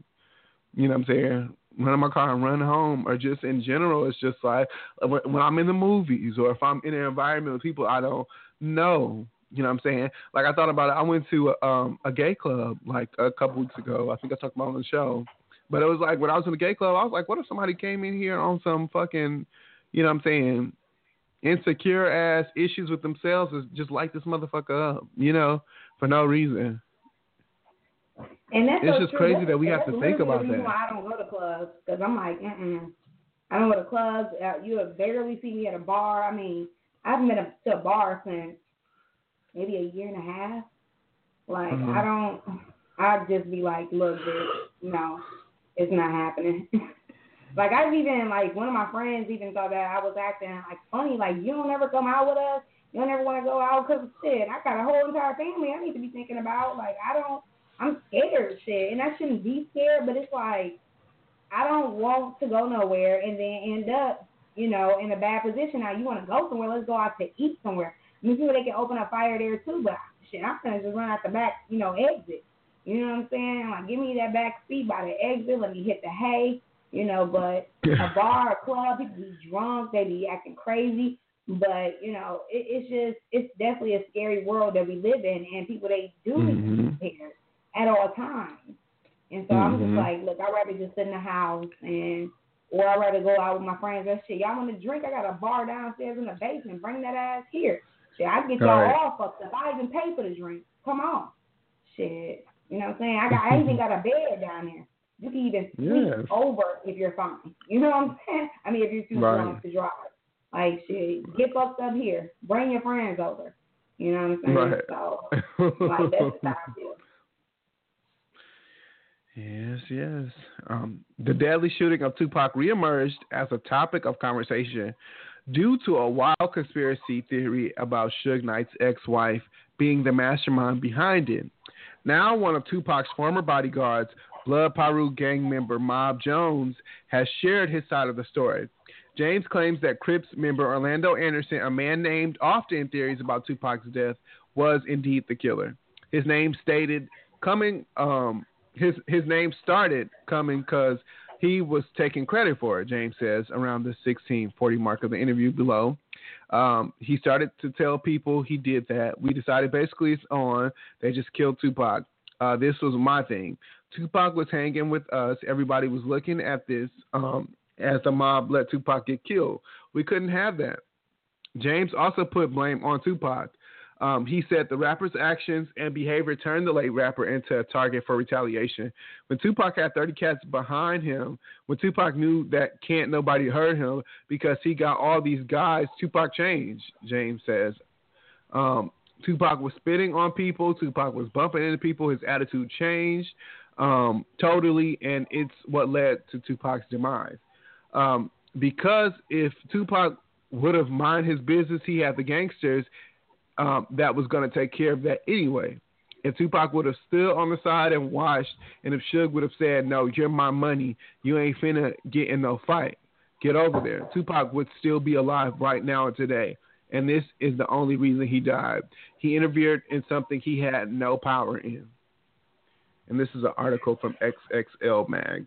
you know what I'm saying, run in my car and run home. Or just in general, it's just like when I'm in the movies or if I'm in an environment with people I don't know. You know what I'm saying? Like I thought about it. I went to a gay club like a couple weeks ago. I think I talked about it on the show. But it was like when I was in the gay club, I was like, what if somebody came in here on some fucking, you know what I'm saying, insecure ass issues with themselves and just light this motherfucker up, you know, for no reason. And that's it's so just true. Crazy that we have to think about that. Why I don't go to clubs, because I'm like, I don't go to clubs. You have barely seen me at a bar. I mean, I haven't been to a bar since maybe a year and a half. Like, I'd just be like, look, bitch, no, it's not happening. Like, I've even, like, one of my friends even thought that I was acting, like, funny. Like, you don't ever come out with us. You don't ever want to go out because, shit, I got a whole entire family I need to be thinking about. Like, I'm scared, shit. And I shouldn't be scared, but it's like, I don't want to go nowhere and then end up, you know, in a bad position. Now, you want to go somewhere, let's go out to eat somewhere. I mean, people, they can open a fire there too, but shit, I'm gonna just run out the back, you know, exit. You know what I'm saying? Like, give me that back seat by the exit. Let me hit the hay, you know. But a bar, a club, people be drunk, they be acting crazy. But you know, it's definitely a scary world that we live in, and people they do be scared at all times. And so I'm just like, look, I'd rather just sit in the house or I'd rather go out with my friends. That shit, y'all want to drink? I got a bar downstairs in the basement. Bring that ass here. Shit, I get y'all all fucked up. I even pay for the drink. Come on. Shit. You know what I'm saying? I even got a bed down there. You can even sleep over if you're fine. You know what I'm saying? I mean, if you're too drunk to drive. Like, shit, get fucked up here. Bring your friends over. You know what I'm saying? Right. So, like, that's how I feel. Yes. The deadly shooting of Tupac reemerged as a topic of conversation due to a wild conspiracy theory about Suge Knight's ex-wife being the mastermind behind it. Now one of Tupac's former bodyguards, Blood Piru gang member Mob Jones, has shared his side of the story. James claims that Crips member Orlando Anderson, a man named often in theories about Tupac's death, was indeed the killer. His name stated coming. His name started coming because he was taking credit for it, James says, around the 16:40 mark of the interview below. He started to tell people he did that. We decided basically it's on. They just killed Tupac. This was my thing. Tupac was hanging with us. Everybody was looking at this as the mob let Tupac get killed. We couldn't have that. James also put blame on Tupac. He said the rapper's actions and behavior turned the late rapper into a target for retaliation. When Tupac had 30 cats behind him, when Tupac knew that can't nobody hurt him because he got all these guys, Tupac changed, James says. Tupac was spitting on people. Tupac was bumping into people. His attitude changed totally, and it's what led to Tupac's demise. Because if Tupac would have minded his business, he had the gangsters that was going to take care of that anyway. If Tupac would have stood on the side and watched, and if Suge would have said, no, you're my money, you ain't finna get in no fight, get over there, Tupac would still be alive right now and today. And this is the only reason he died. He interfered in something he had no power in. And this is an article from XXL Mag.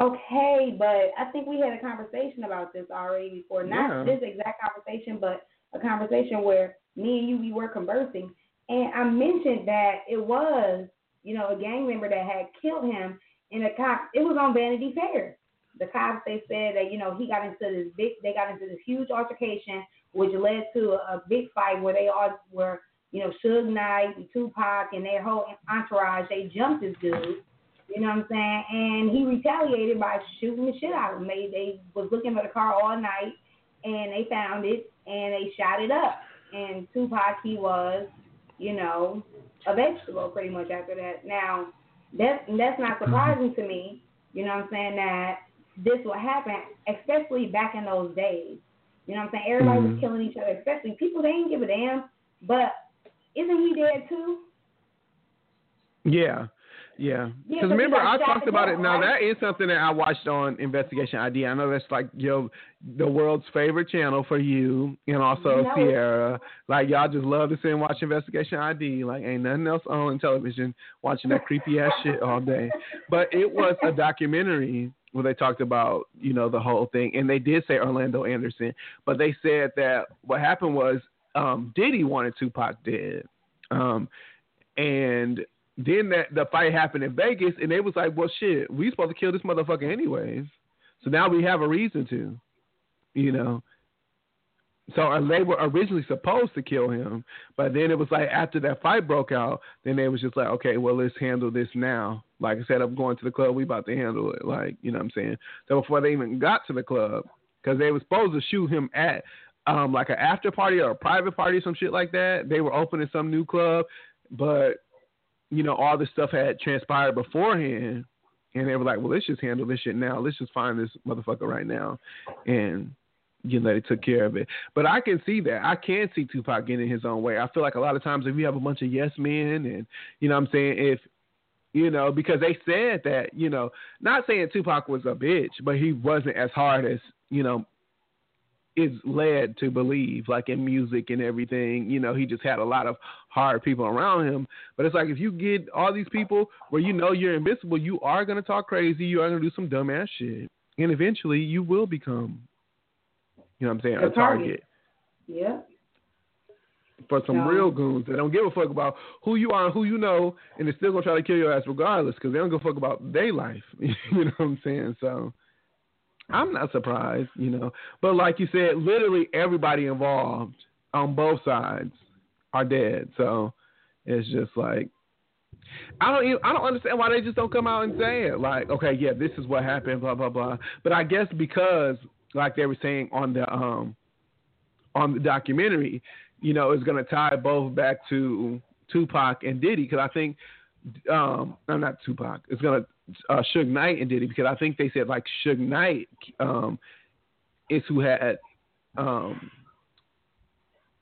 Okay, but I think we had a conversation about this already before. Not this exact conversation, but a conversation where me and you, we were conversing. And I mentioned that it was, you know, a gang member that had killed him. And a cop, it was on Vanity Fair. The cops, they said that, you know, he got into this big, they got into this huge altercation, which led to a big fight where they all were, you know, Suge Knight and Tupac and their whole entourage, they jumped this dude, you know what I'm saying? And he retaliated by shooting the shit out of him. They was looking for the car all night, and they found it, and they shot it up. And Tupac, he was, you know, a vegetable pretty much after that. Now, that's not surprising to me, you know what I'm saying, that this will happen, especially back in those days. You know what I'm saying? Everybody was killing each other, especially people, they didn't give a damn. But isn't he dead too? Yeah. Because remember, I talked about it. Now, that is something that I watched on Investigation ID. I know that's like, yo, the world's favorite channel for you and also Sierra. Like, y'all just love to sit and watch Investigation ID. Like, ain't nothing else on television watching that creepy-ass shit all day. But it was a documentary where they talked about, you know, the whole thing. And they did say Orlando Anderson. But they said that what happened was Diddy wanted Tupac dead. And then the fight happened in Vegas, and they was like, well, shit, we supposed to kill this motherfucker anyways. So now we have a reason to, you know. So they were originally supposed to kill him, but then it was like after that fight broke out, then they was just like, okay, well, let's handle this now. Like I said, I'm going to the club. We about to handle it. Like, you know what I'm saying? So before they even got to the club, because they were supposed to shoot him at like an after party or a private party, some shit like that. They were opening some new club, but you know, all this stuff had transpired beforehand, and they were like, well, let's just handle this shit now. Let's just find this motherfucker right now. And, you know, they took care of it. But I can see that. I can see Tupac getting his own way. I feel like a lot of times if you have a bunch of yes men and, you know what I'm saying, if, you know, because they said that, you know, not saying Tupac was a bitch, but he wasn't as hard as, you know, is led to believe, like in music and everything. You know, he just had a lot of hard people around him. But it's like if you get all these people where you know you're invincible, you are going to talk crazy, you are going to do some dumbass shit, and eventually you will become, you know what I'm saying, a target. Yeah. For some real goons that don't give a fuck about who you are and who you know, and they're still going to try to kill your ass regardless because they don't give a fuck about their life. You know what I'm saying? So I'm not surprised, you know. But like you said, literally everybody involved on both sides are dead. So it's just like I don't understand why they just don't come out and say it. Like, okay, yeah, this is what happened, blah blah blah. But I guess because like they were saying on the documentary, you know, it's gonna tie both back to Tupac and Diddy because I think not Tupac. It's gonna Suge Knight and Diddy because I think they said like Suge Knight is who had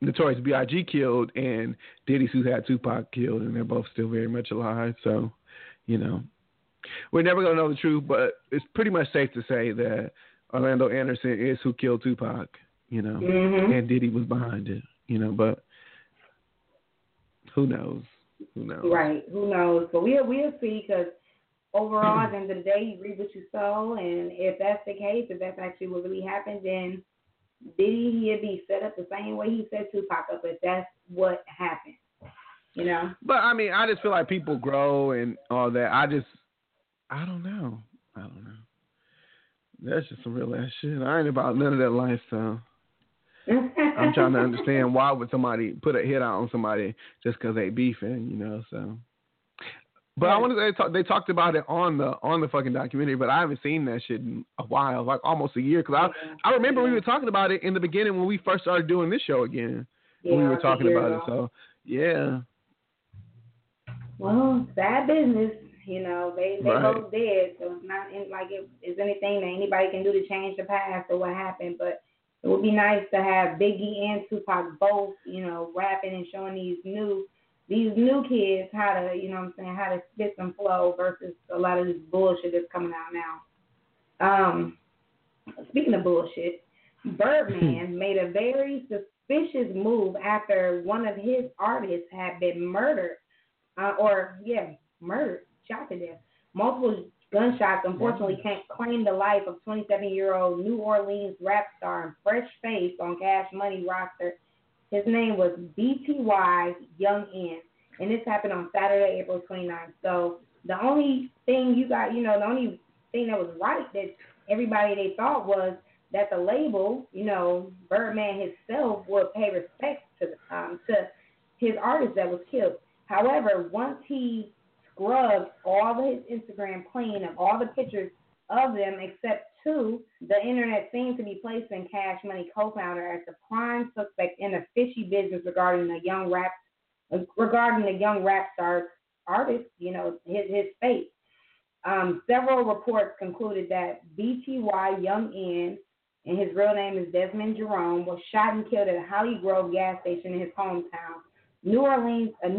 Notorious B.I.G. killed and Diddy's who had Tupac killed, and they're both still very much alive. So, you know, we're never gonna know the truth, but it's pretty much safe to say that Orlando Anderson is who killed Tupac, you know, and Diddy was behind it, you know. But who knows? Who knows? Right? Who knows? But we'll see because. Overall, at the end of the day, you read what you sow, and if that's the case, if that's actually what really happened, then Diddy'll be set up the same way he set Tupac up, if that's what happened, you know? But, I mean, I just feel like people grow and all that. I don't know. That's just some real ass shit. I ain't about none of that lifestyle. I'm trying to understand why would somebody put a hit out on somebody just because they beefing, you know? So, but yeah. I want to say they talked about it on the fucking documentary, but I haven't seen that shit in a while, like almost a year, because I remember we were talking about it in the beginning when we first started doing this show again. Yeah, we were talking about it, so yeah. Well, sad business, you know. They both dead, so it's not like it's anything that anybody can do to change the past or what happened, but. It would be nice to have Biggie and Tupac both, you know, rapping and showing these new kids how to, you know what I'm saying, how to spit some flow versus a lot of this bullshit that's coming out now. Speaking of bullshit, Birdman made a very suspicious move after one of his artists had been murdered, shot to death. Multiple gunshots, unfortunately, claimed the life of 27-year-old New Orleans rap star and fresh face on Cash Money roster. His name was BTY Young N, and this happened on Saturday, April 29th. So the only thing that was right that everybody they thought was that the label, you know, Birdman himself would pay respect to his artist that was killed. However, once he scrubbed all of his Instagram clean of all the pictures of them except two, the internet seemed to be placing Cash Money co-founder as the prime suspect in a fishy business regarding the young rap star's artist, you know, his fate. Several reports concluded that BTY Young N, and his real name is Desmond Jerome, was shot and killed at a Holly Grove gas station in his hometown. A New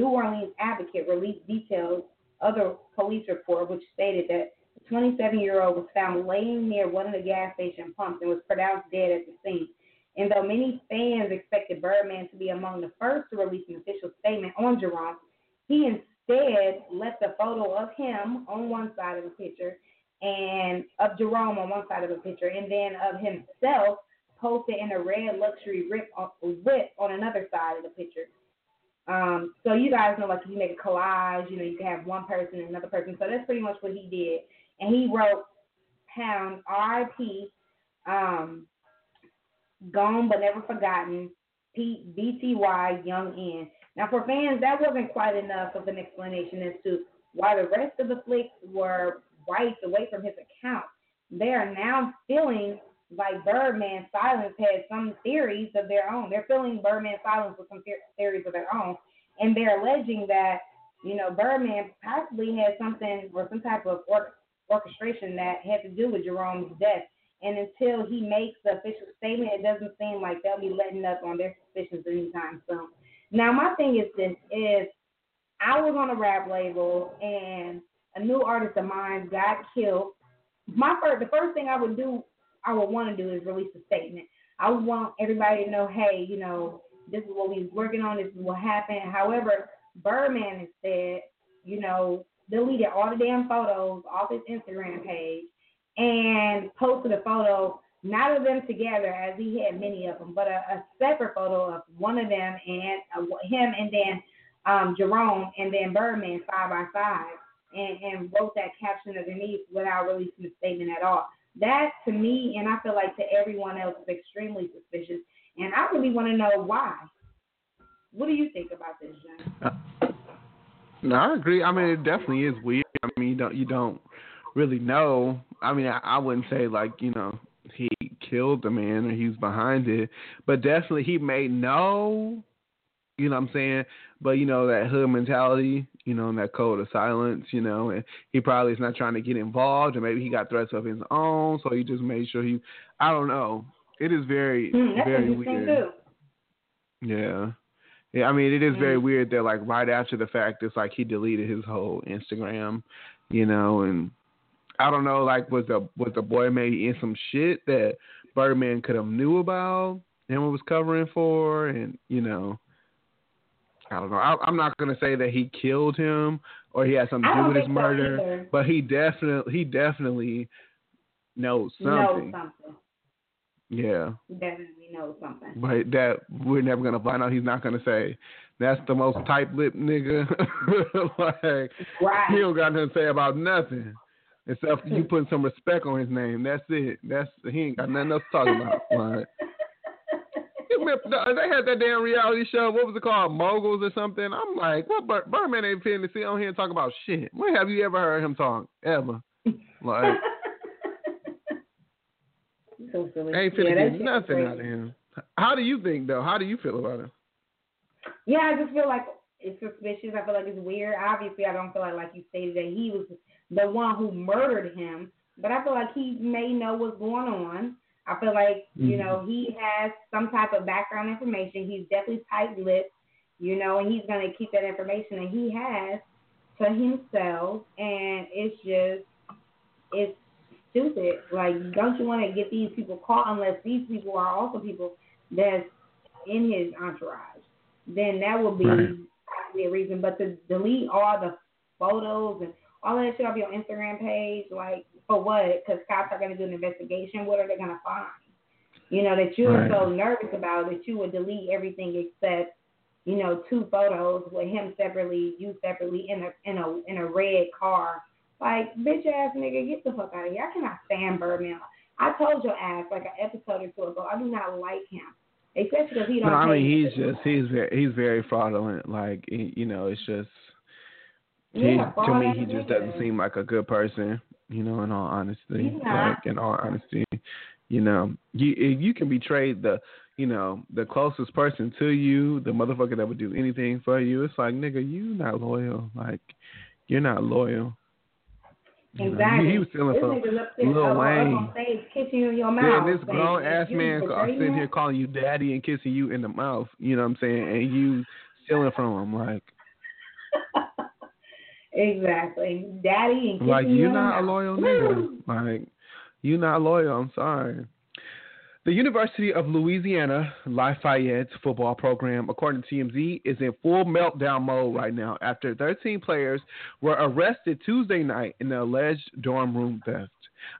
Orleans advocate released details of the police report, which stated that the 27-year-old was found laying near one of the gas station pumps and was pronounced dead at the scene. And though many fans expected Birdman to be among the first to release an official statement on Jerome, he instead left a photo of him on one side of the picture and of Jerome on one side of the picture, and then of himself posted in a red luxury whip on another side of the picture. So you guys know, like, if you make a collage, you know, you can have one person and another person. So that's pretty much what he did. And he wrote, pound, RIP, gone but never forgotten, BTY Young N. Now, for fans, that wasn't quite enough of an explanation as to why the rest of the flicks were wiped away from his account. They are now feeling like Birdman's silence had some theories of their own. They're filling Birdman's silence with some theories of their own, and they're alleging that, you know, Birdman possibly had something or some type of orchestration that had to do with Jerome's death. And until he makes the official statement, it doesn't seem like they'll be letting up on their suspicions anytime soon. Now, my thing is this, is I was on a rap label, and a new artist of mine got killed. The first thing I would want to do is release a statement. I would want everybody to know, hey, you know, this is what we was working on, this is what happened. However, Birdman instead, you know, deleted all the damn photos off his Instagram page and posted a photo, not of them together, as he had many of them, but a separate photo of one of them and him and then Jerome and then Birdman side by side, and wrote that caption underneath without releasing the statement at all. That, to me, and I feel like to everyone else, is extremely suspicious. And I really want to know why. What do you think about this, Jen? No, I agree. I mean, it definitely is weird. I mean, you don't really know. I mean, I wouldn't say, like, you know, he killed the man or he was behind it. But definitely he may know, you know what I'm saying? But, you know, that hood mentality, you know, and that code of silence, you know, and he probably is not trying to get involved, and maybe he got threats of his own, so he just made sure he, I don't know. It is very, very weird. Too. Yeah. Yeah, I mean, it is very weird that, like, right after the fact, it's like he deleted his whole Instagram, you know, and I don't know, like, was the boy maybe in some shit that Birdman could have knew about and was covering for, and, you know. I don't know. I'm not going to say that he killed him or he had something to do with his murder, either. But he definitely knows something. Yeah. Definitely knows something. But that we're never going to find out. He's not going to say, that's the most tight-lipped nigga. Like, right. He don't got nothing to say about nothing. Except you putting some respect on his name. That's it. He ain't got nothing else to talk about. Like, They had that damn reality show. What was it called? Moguls or something? I'm like, what? Birdman ain't fitting to sit on here and talk about shit. When have you ever heard him talk? Ever? Like, so silly. Ain't fitting to get nothing out of him. How do you think, though? How do you feel about it? Yeah, I just feel like it's suspicious. I feel like it's weird. Obviously, I don't feel like you stated that he was the one who murdered him, but I feel like he may know what's going on. I feel like, you know, he has some type of background information. He's definitely tight-lipped, you know, and he's going to keep that information that he has to himself. And it's just, it's stupid. Like, don't you want to get these people caught unless these people are also people that's in his entourage? Then that would be a reason. But to delete all the photos and all that shit off your Instagram page, like, for what? Because cops are going to do an investigation. What are they going to find? You know, that you were so nervous about that you would delete everything except, you know, 2 photos with him separately, you separately, in a red car. Like, bitch ass nigga, get the fuck out of here. I cannot stand Birdman. I told your ass like an episode or 2 ago, I do not like him. Except because he don't. No, I mean, he's very fraudulent. Like, you know, it's just to me, he just doesn't seem like a good person. You know, in all honesty, you know, you can betray the closest person to you, the motherfucker that would do anything for you. It's like, nigga, you not loyal. Like, you're not loyal. You exactly. Know, he was stealing from Lil Wayne. Yeah, this grown ass man sitting here calling you daddy and kissing you in the mouth. You know what I'm saying? And you stealing from him, like. Exactly. Daddy and kissing like, you're not a loyal nigga. Like, you're not loyal. I'm sorry. The University of Louisiana Lafayette's football program, according to TMZ, is in full meltdown mode right now after 13 players were arrested Tuesday night in the alleged dorm room theft.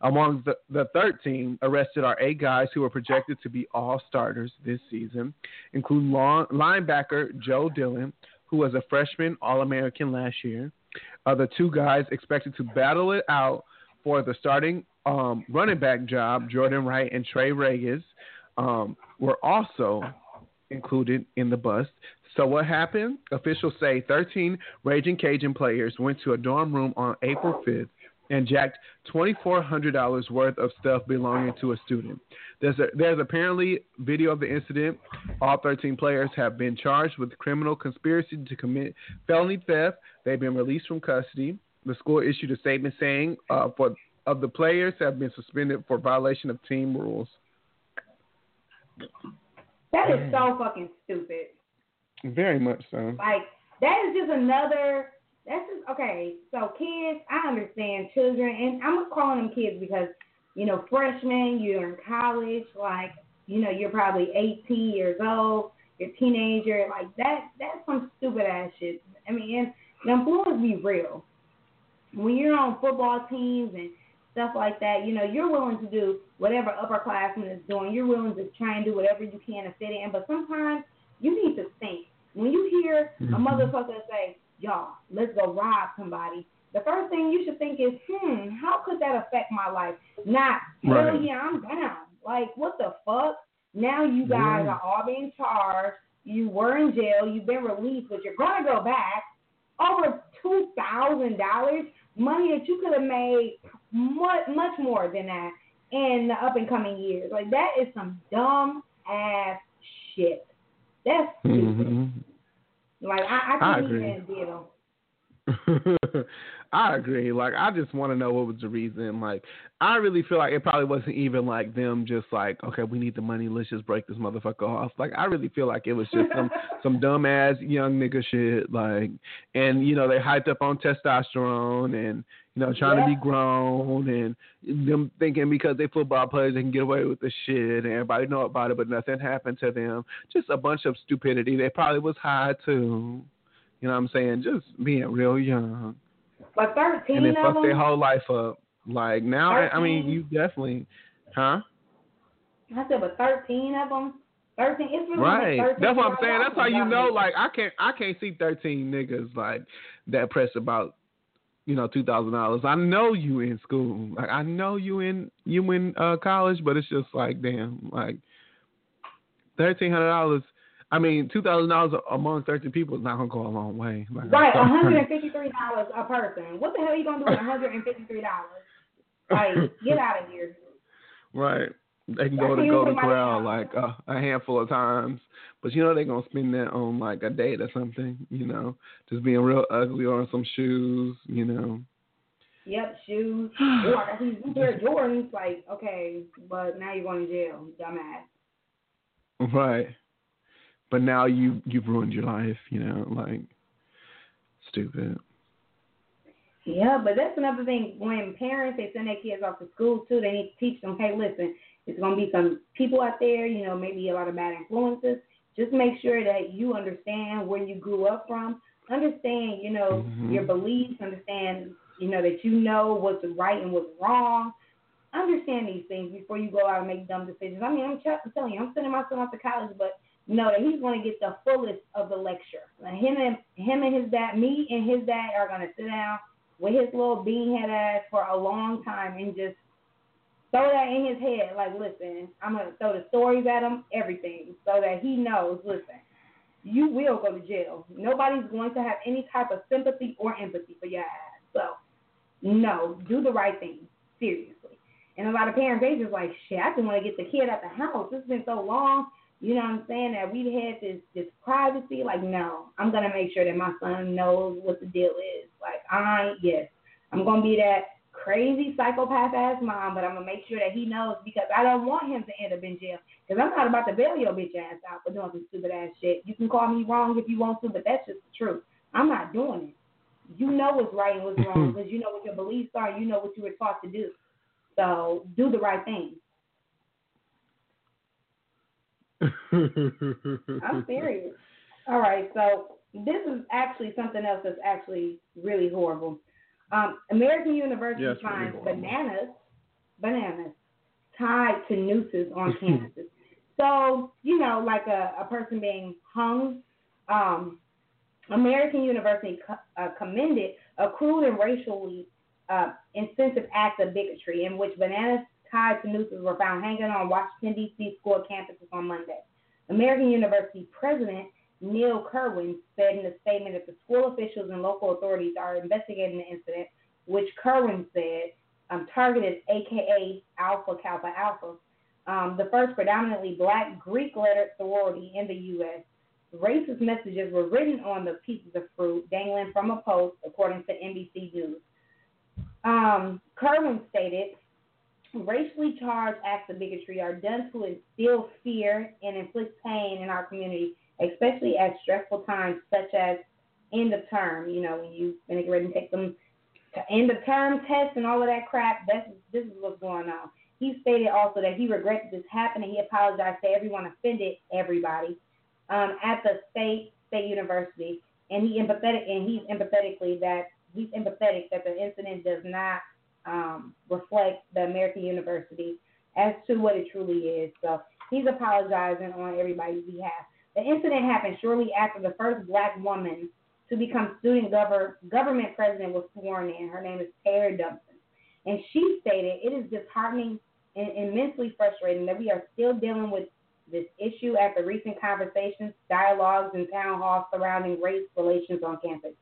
Among the 13 arrested are 8 guys who are projected to be all starters this season, including linebacker Joe Dillon, who was a freshman All-American last year. The 2 guys expected to battle it out for the starting running back job, Jordan Wright and Trey Reyes, were also included in the bust. So what happened? Officials say 13 Raging Cajun players went to a dorm room on April 5th and jacked $2,400 worth of stuff belonging to a student. There's apparently video of the incident. All 13 players have been charged with criminal conspiracy to commit felony theft. They've been released from custody. The school issued a statement saying of the players have been suspended for violation of team rules. That is so fucking stupid. Very much so. Like, that is just another... That's just, okay, so kids, I understand children, and I'm calling them kids because, you know, freshmen, you're in college, like, you know, you're probably 18 years old, you're a teenager, like, that's some stupid-ass shit. I mean, them fools be real. When you're on football teams and stuff like that, you know, you're willing to do whatever upperclassmen is doing. You're willing to try and do whatever you can to fit in, but sometimes you need to think. When you hear a motherfucker say, y'all, let's go rob somebody, the first thing you should think is, how could that affect my life? Not, hell yeah, I'm down. Like, what the fuck? Now you guys are all being charged. You were in jail. You've been released, but you're going to go back. Over $2,000, money that you could have made much more than that in the up-and-coming years. Like, that is some dumb-ass shit. That's stupid. Like, I can't even deal. I agree. Like, I just want to know what was the reason. Like, I really feel like it probably wasn't even like them just like, okay, we need the money, let's just break this motherfucker off. Like, I really feel like it was just some dumb ass young nigga shit. Like, and you know, they hyped up on testosterone and, you know, trying to be grown, and them thinking because they football players they can get away with the shit, and everybody know about it, but nothing happened to them. Just a bunch of stupidity. They probably was high too. You know what I'm saying? Just being real young. But 13 of them? And it fucked their whole life up. Like, now, 13? I mean, you definitely, I said, but 13 of them? 13? It's really right. 13. That's what I'm saying. That's how you know, like, I can't see 13 niggas, like, that press about, you know, $2,000. I know you in school. Like, I know you in college, but it's just like, damn, like, $1,300, I mean, $2,000 among 13 people is not going to go a long way. Like, right, $153 a person. What the hell are you going to do with $153? Like, get out of here. Right. They can go to Golden Corral like a handful of times, but you know they're gonna spend that on like a date or something. You know, just being real ugly on some shoes. You know. Yep, shoes. Or I got these pair of Jordans. Like, okay, but now you're going to jail, dumbass. Right, but now you've ruined your life. You know, like stupid. Yeah, but that's another thing. When parents they send their kids off to school too, they need to teach them, hey, listen. It's going to be some people out there, you know, maybe a lot of bad influences. Just make sure that you understand where you grew up from. Understand, you know, your beliefs. Understand, you know, that you know what's right and what's wrong. Understand these things before you go out and make dumb decisions. I mean, I'm telling you, I'm sending my son off to college, but know that he's going to get the fullest of the lecture. Like him and his dad, me and his dad are going to sit down with his little beanhead ass for a long time and just throw that in his head, like, listen, I'm going to throw the stories at him, everything, so that he knows, listen, you will go to jail. Nobody's going to have any type of sympathy or empathy for your ass. So, no, do the right thing, seriously. And a lot of parents, they just like, shit, I just want to get the kid out the house. It's been so long, you know what I'm saying, that we've had this privacy. Like, no, I'm going to make sure that my son knows what the deal is. Like, I'm going to be that crazy psychopath ass mom, but I'm gonna make sure that he knows because I don't want him to end up in jail because I'm not about to bail your bitch ass out for doing some stupid ass shit. You can call me wrong if you want to, but that's just the truth. I'm not doing it. You know what's right and what's wrong because you know what your beliefs are and you know what you were taught to do. So do the right thing. I'm serious. All right, so this is actually something else that's actually really horrible. American University finds bananas tied to nooses on campuses. So, you know, like a person being hung, American University commended a crude and racially insensitive act of bigotry in which bananas tied to nooses were found hanging on Washington, D.C. school campuses on Monday. American University president Neil Kerwin said in a statement that the school officials and local authorities are investigating the incident, which Kerwin said targeted AKA Alpha Kappa Alpha, the first predominantly black Greek-lettered sorority in the U.S. Racist messages were written on the pieces of fruit dangling from a post, according to NBC News. Kerwin stated, racially charged acts of bigotry are done to instill fear and inflict pain in our community, especially at stressful times such as end of term, you know, when you've been ready to take them to end of term tests and all of that crap. This is what's going on. He stated also that he regretted this happened and he apologized to everyone offended, everybody, at the state university. And he's empathetic that the incident does not reflect the American University as to what it truly is. So he's apologizing on everybody's behalf. The incident happened shortly after the first black woman to become student government president was sworn in. Her name is Tara Dumpton. And she stated, it is disheartening and immensely frustrating that we are still dealing with this issue after recent conversations, dialogues, and town halls surrounding race relations on campus.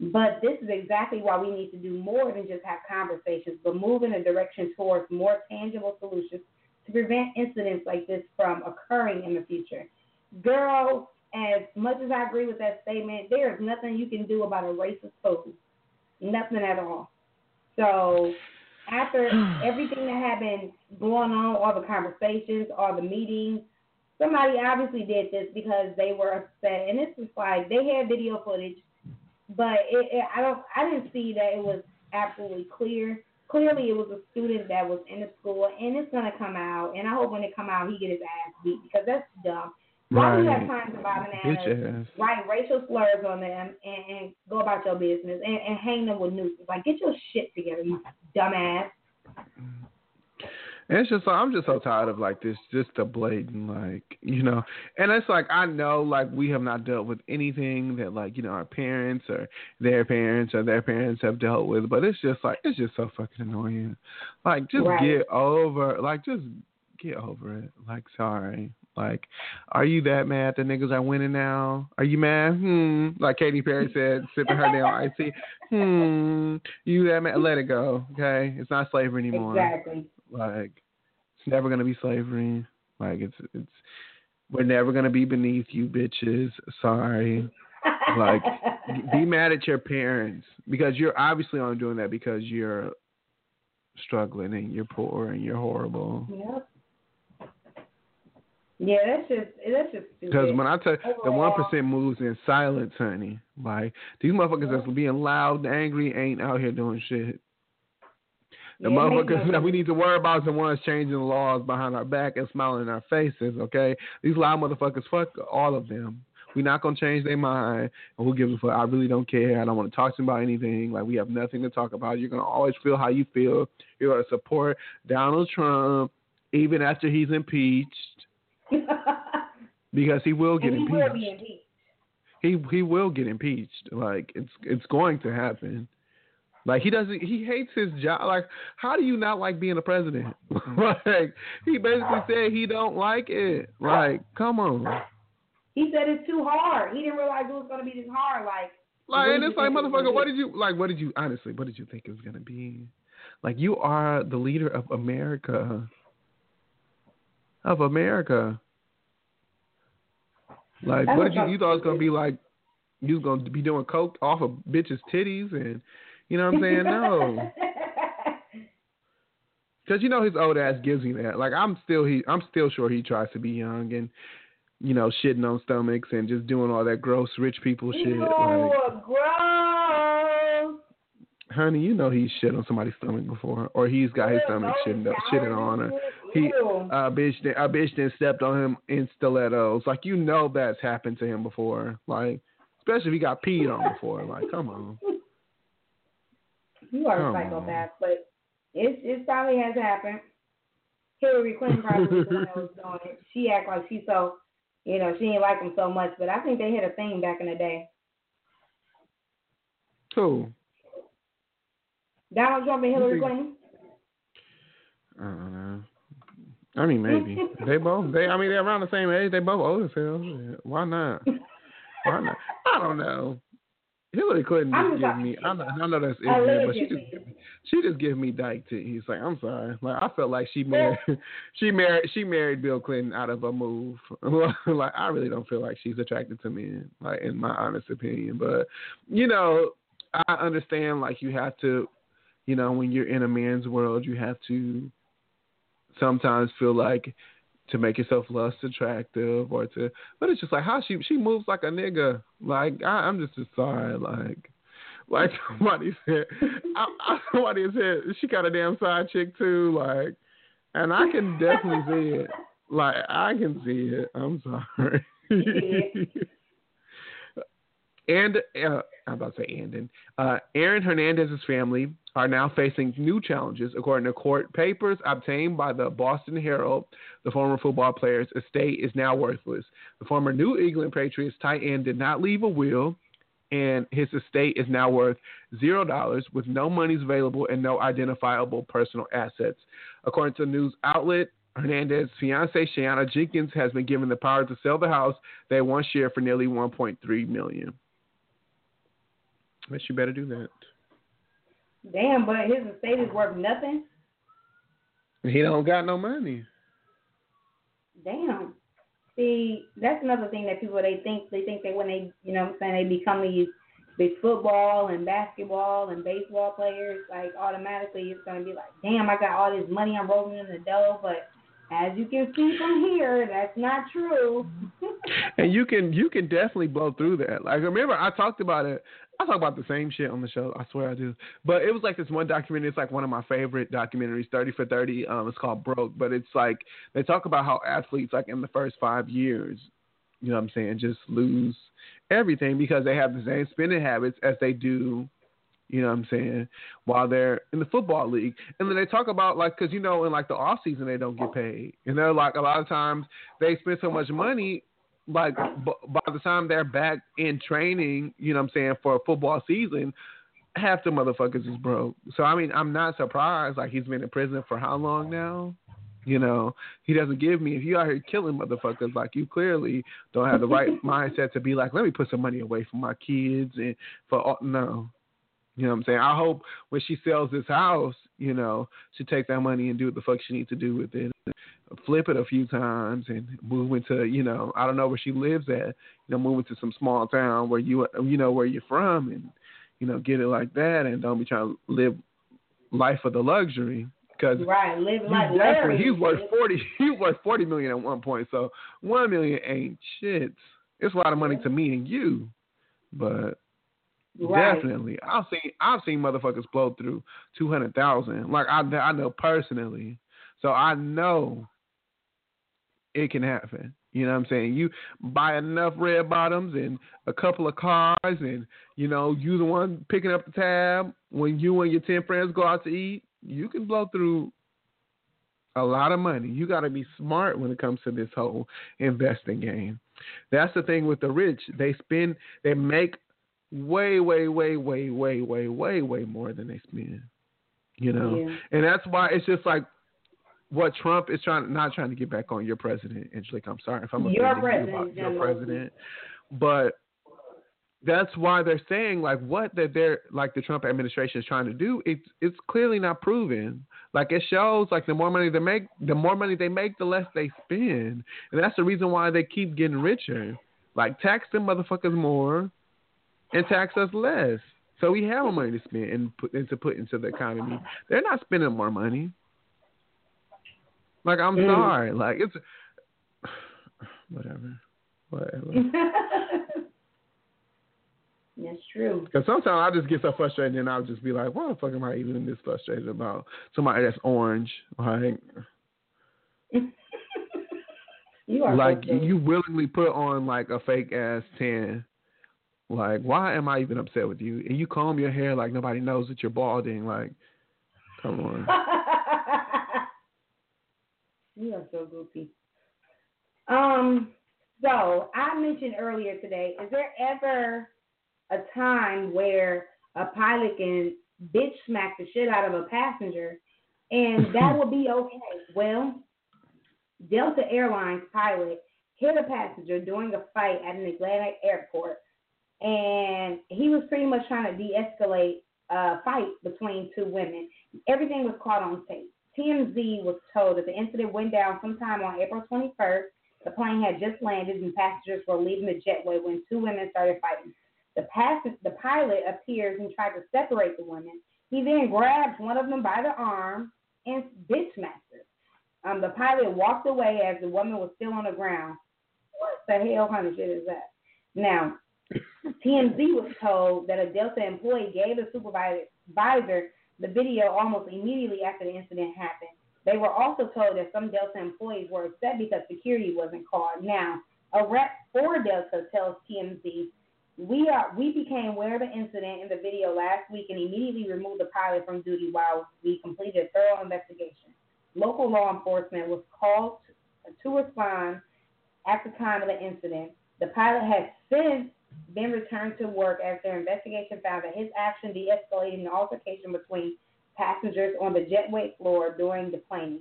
But this is exactly why we need to do more than just have conversations, but move in a direction towards more tangible solutions to prevent incidents like this from occurring in the future. Girl, as much as I agree with that statement, there is nothing you can do about a racist fool. Nothing at all. So after everything that had been going on, all the conversations, all the meetings, somebody obviously did this because they were upset. And it's just like they had video footage, but I didn't see that it was absolutely clear. Clearly, it was a student that was in the school, and it's going to come out. And I hope when it come out, he get his ass beat because that's dumb. Why do you have time to buy bananas, write racial slurs on them, and go about your business, and hang them with nooses? Like, get your shit together, you dumbass. And it's just, I'm just so tired of, like, this, just the blatant, like, you know. And it's like, I know, like, we have not dealt with anything that, like, you know, our parents or their parents or their parents have dealt with. But it's just, like, it's just so fucking annoying. Like, just get over it. Like, sorry. Like, are you that mad the niggas are winning now? Are you mad? Like Katy Perry said, sipping her nail icy. You that mad? Let it go, okay? It's not slavery anymore. Exactly. Like, it's never going to be slavery. Like, it's we're never going to be beneath you, bitches. Sorry. Like, be mad at your parents because you're obviously only doing that because you're struggling and you're poor and you're horrible. Yep. Yeah, that's just because when I tell the 1% moves in silence, honey, like these motherfuckers that's being loud and angry ain't out here doing shit. The motherfuckers that we need to worry about is the ones changing the laws behind our back and smiling in our faces. Okay, these loud motherfuckers, fuck all of them. We're not gonna change their mind, and who gives a fuck? I really don't care. I don't want to talk to them about anything. Like, we have nothing to talk about. You're gonna always feel how you feel. You're gonna support Donald Trump even after he's impeached. Because he will get impeached. He will be impeached. He will get impeached. Like, it's going to happen. Like, he hates his job. Like, how do you not like being a president? Like, he basically said he don't like it. Like, come on. He said it's too hard. He didn't realize it was gonna be this hard. Like and it's like, motherfucker, what did you think it was gonna be? Like, you are the leader of America. Like, what did you thought it was gonna be like? You was gonna be doing coke off of bitches' titties, and you know what I'm saying? No. Because you know his old ass gives me that. Like, I'm still sure he tries to be young and, you know, shitting on stomachs and just doing all that gross rich people shit. Gross. Honey, you know he's shit on somebody's stomach before, or he's got his stomach shitting on her. He a bitch then stepped on him in stilettos. Like, you know that's happened to him before. Like, especially if he got peed on before. Like, come on. You are a psychopath, but it probably has happened. Hillary Clinton probably was the one that was doing it. She act like she's so. You know, she didn't like him so much, but I think they had a thing back in the day. Who? Donald Trump and Hillary Clinton? I don't know. I mean, maybe. They're around the same age. They both old as hell. Why not? I don't know. Hillary Clinton just gives me, I know that's ignorant, but she just gives me dyke to. He's like, I'm sorry. Like, I felt like she married Bill Clinton out of a move. Like, I really don't feel like she's attracted to men, like, in my honest opinion. But, you know, I understand, like, you have to, you know, when you're in a man's world, you have to sometimes feel like to make yourself less attractive but it's just like how she moves like a nigga. Like, I'm just sorry. Like somebody said, she got a damn side chick too. Like, and I can definitely see it. Like, I can see it. I'm sorry. And I'm about to say Andon. Aaron Hernandez's family are now facing new challenges, according to court papers obtained by the Boston Herald. The former football player's estate is now worthless. The former New England Patriots tight end did not leave a will, and his estate is now worth $0 with no monies available and no identifiable personal assets. According to the news outlet, Hernandez's fiancée, Shayana Jenkins, has been given the power to sell the house they once shared for nearly $1.3 million. I bet you better do that. Damn, but his estate is worth nothing. He don't got no money. Damn. See, that's another thing that people they think that when they, you know what I'm saying, they become these big football and basketball and baseball players, like, automatically it's gonna be like, damn, I got all this money, I'm rolling in the dough, but as you can see from here, that's not true. And you can definitely blow through that. Like, remember, I talked about it. I talk about the same shit on the show. I swear I do. But it was like this one documentary. It's like one of my favorite documentaries, 30 for 30. It's called Broke. But it's like they talk about how athletes, like, in the first 5 years, you know what I'm saying, just lose everything because they have the same spending habits as they do, you know what I'm saying, while they're in the football league. And then they talk about, like, because, you know, in, like, the off season they don't get paid. And they're like, a lot of times they spend so much money, like, by the time they're back in training, you know what I'm saying, for a football season, half the motherfuckers is broke. So, I mean, I'm not surprised. Like, he's been in prison for how long now? You know, he doesn't give me. If you out here killing motherfuckers, like, you clearly don't have the right mindset to be like, let me put some money away for my kids and for all. No. You know what I'm saying? I hope when she sells this house, you know, she takes that money and do what the fuck she needs to do with it. Flip it a few times and move into, you know, I don't know where she lives at, you know, move into some small town where you know, where you're from, and, you know, get it like that, and don't be trying to live life of the luxury. Cause right, live like luxury. He's worth $40 million at one point, so $1 million ain't shit. It's a lot of money to me and you, but right. Definitely, I've seen motherfuckers blow through $200,000. Like I know personally, so I know it can happen. You know what I'm saying? You buy enough red bottoms and a couple of cars, and you know you the one picking up the tab when you and your 10 friends go out to eat. You can blow through a lot of money. You got to be smart when it comes to this whole investing game. That's the thing with the rich. They make way, way, way, way, way, way, way, way more than they spend. You know? Yeah. And that's why it's just like what Trump is not trying to get back on your president, Angelique. I'm sorry if I'm offending you about your president. But that's why they're saying like what that they're like the Trump administration is trying to do. It's clearly not proven. Like it shows like the more money they make, the less they spend. And that's the reason why they keep getting richer. Like tax them motherfuckers more and tax us less. So we have more money to spend and to put into the economy. They're not spending more money. Like I'm sorry. Like it's whatever. That's true. Because sometimes I just get so frustrated and I'll just be like, what the fuck am I even this frustrated about? Somebody that's orange. Like, you are like you willingly put on like a fake ass tan. Like, why am I even upset with you? And you comb your hair like nobody knows that you're balding. Like, come on. You are so goofy. So I mentioned earlier today, is there ever a time where a pilot can bitch smack the shit out of a passenger and that will be okay? Well, Delta Airlines pilot hit a passenger during a fight at an Atlanta airport, and he was pretty much trying to de-escalate a fight between two women. Everything was caught on tape. TMZ was told that the incident went down sometime on April 21st. The plane had just landed and passengers were leaving the jetway when two women started fighting. The pilot appears and tried to separate the women. He then grabs one of them by the arm and bitch smashed her. The pilot walked away as the woman was still on the ground. What the hell kind of shit is that? Now, TMZ was told that a Delta employee gave the supervisor the video almost immediately after the incident happened. They were also told that some Delta employees were upset because security wasn't called. Now, a rep for Delta tells TMZ, We became aware of the incident in the video last week and immediately removed the pilot from duty while we completed a thorough investigation. Local law enforcement was called to respond at the time of the incident. The pilot has since been returned to work as their investigation found that his action de-escalated an altercation between passengers on the jetway floor during the planing.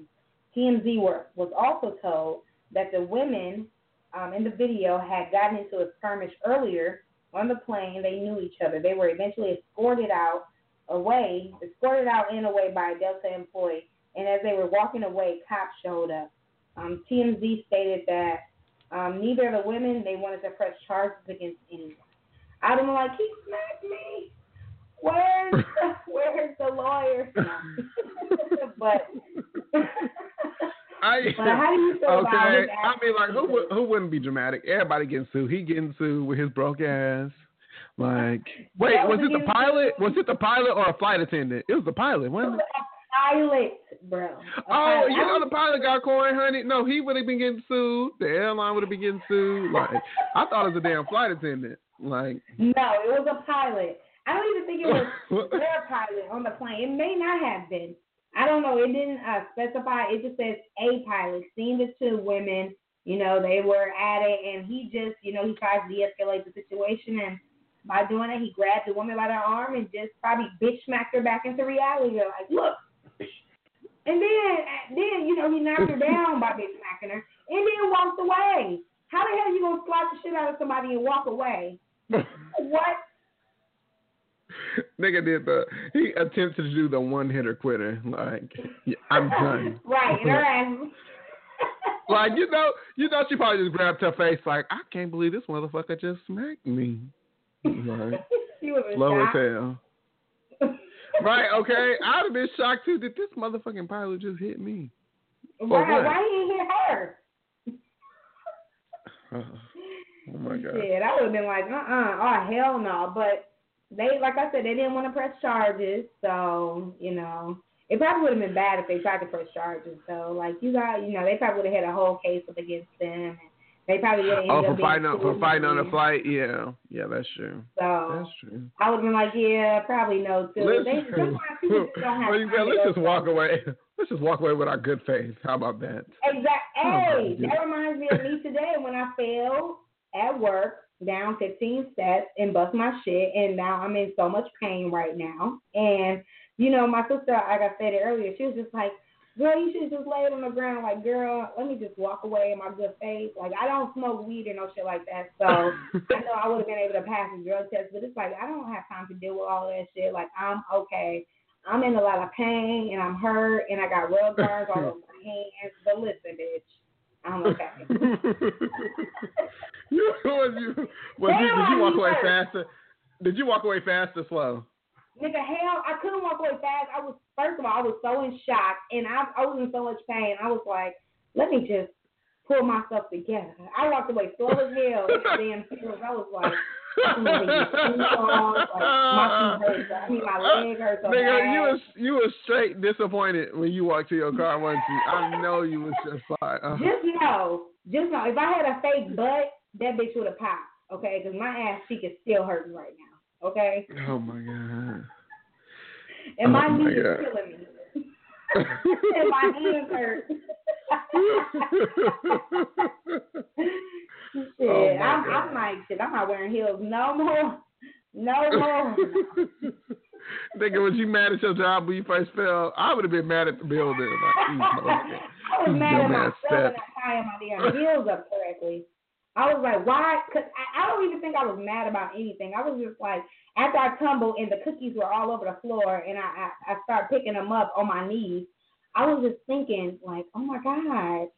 TMZ was also told that the women in the video had gotten into a skirmish earlier on the plane, they knew each other. They were eventually escorted out in a way by a Delta employee. And as they were walking away, cops showed up. TMZ stated that neither of the women, they wanted to press charges against anyone. I don't like, he smacked me. Where's the lawyer? But how do you feel about his action? I mean, like, who wouldn't be dramatic? Everybody getting sued. He getting sued with his broke ass. Like, wait, was it the pilot? Was it the pilot or a flight attendant? It was the pilot, wasn't it? A pilot, bro. Oh, you know the pilot got coin, honey? No, he would have been getting sued. The airline would have been getting sued. Like, I thought it was a damn flight attendant. Like, no, it was a pilot. I don't even think it was their pilot on the plane. It may not have been. I don't know. It didn't specify. It just says a pilot seen the two women. You know, they were at it, and he just, you know, he tries to de-escalate the situation, and by doing it, he grabbed the woman by the arm and just probably bitch smacked her back into reality. They're like, look, And then you know, he knocked her down by bitch smacking her, and then walked away. How the hell are you gonna slap the shit out of somebody and walk away? What? Nigga did the. He attempted to do the one-hitter quitter. Like, yeah, I'm done. Right, and her ass. Like, you know, she probably just grabbed her face. Like, I can't believe this motherfucker just smacked me. Like, she was slow as hell. Right, okay. I'd have been shocked too. Did this motherfucking pilot just hit me? Why he hit her? Oh my God. Yeah, that would have been like, oh hell no. But they, like I said, they didn't want to press charges, so you know, it probably would have been bad if they tried to press charges. So like, you got, you know, they probably would have had a whole case up against them. And they probably would have ended up for fighting on a flight. Yeah, that's true. So that's true. I would have been like, yeah, probably no too. Let's just walk away with our good faith. How about that? Exactly. Hey, that reminds me of me today when I fell at work down 15 steps and bust my shit, and now I'm in so much pain right now. And you know, my sister, like I said earlier, she was just like, girl, you should just lay it on the ground. Like, girl, let me just walk away in my good faith. Like, I don't smoke weed or no shit like that. So I know I would have been able to pass the drug test, but it's like, I don't have time to deal with all that shit. Like, I'm okay. I'm in a lot of pain, and I'm hurt, and I got rug burns all over my hands. But listen, bitch, I'm okay. Did you walk away faster? Did you walk away fast or slow? Nigga, hell, I couldn't walk away fast. I was, first of all, I was so in shock, and I was in so much pain. I was like, let me just pull myself together. I walked away slow as hell. Damn, I was like, my feet hurt. I mean, my leg hurts. Nigga, you was straight disappointed when you walked to your car, weren't you? I know you was just like, Just know, if I had a fake butt, that bitch would have popped, okay? Because my ass cheek is still hurting right now. Okay. Oh my God. And my knee is killing me. And my hands hurt. Shit, oh I'm like, shit, I'm not wearing heels no more. No more. Nigga, was you mad at your job when you first fell? I would have been mad at the building. I was mad at myself and I tying my damn heels up correctly. I was like, why? Because I don't even think I was mad about anything. I was just like, after I tumbled and the cookies were all over the floor and I started picking them up on my knees, I was just thinking, like, oh, my God,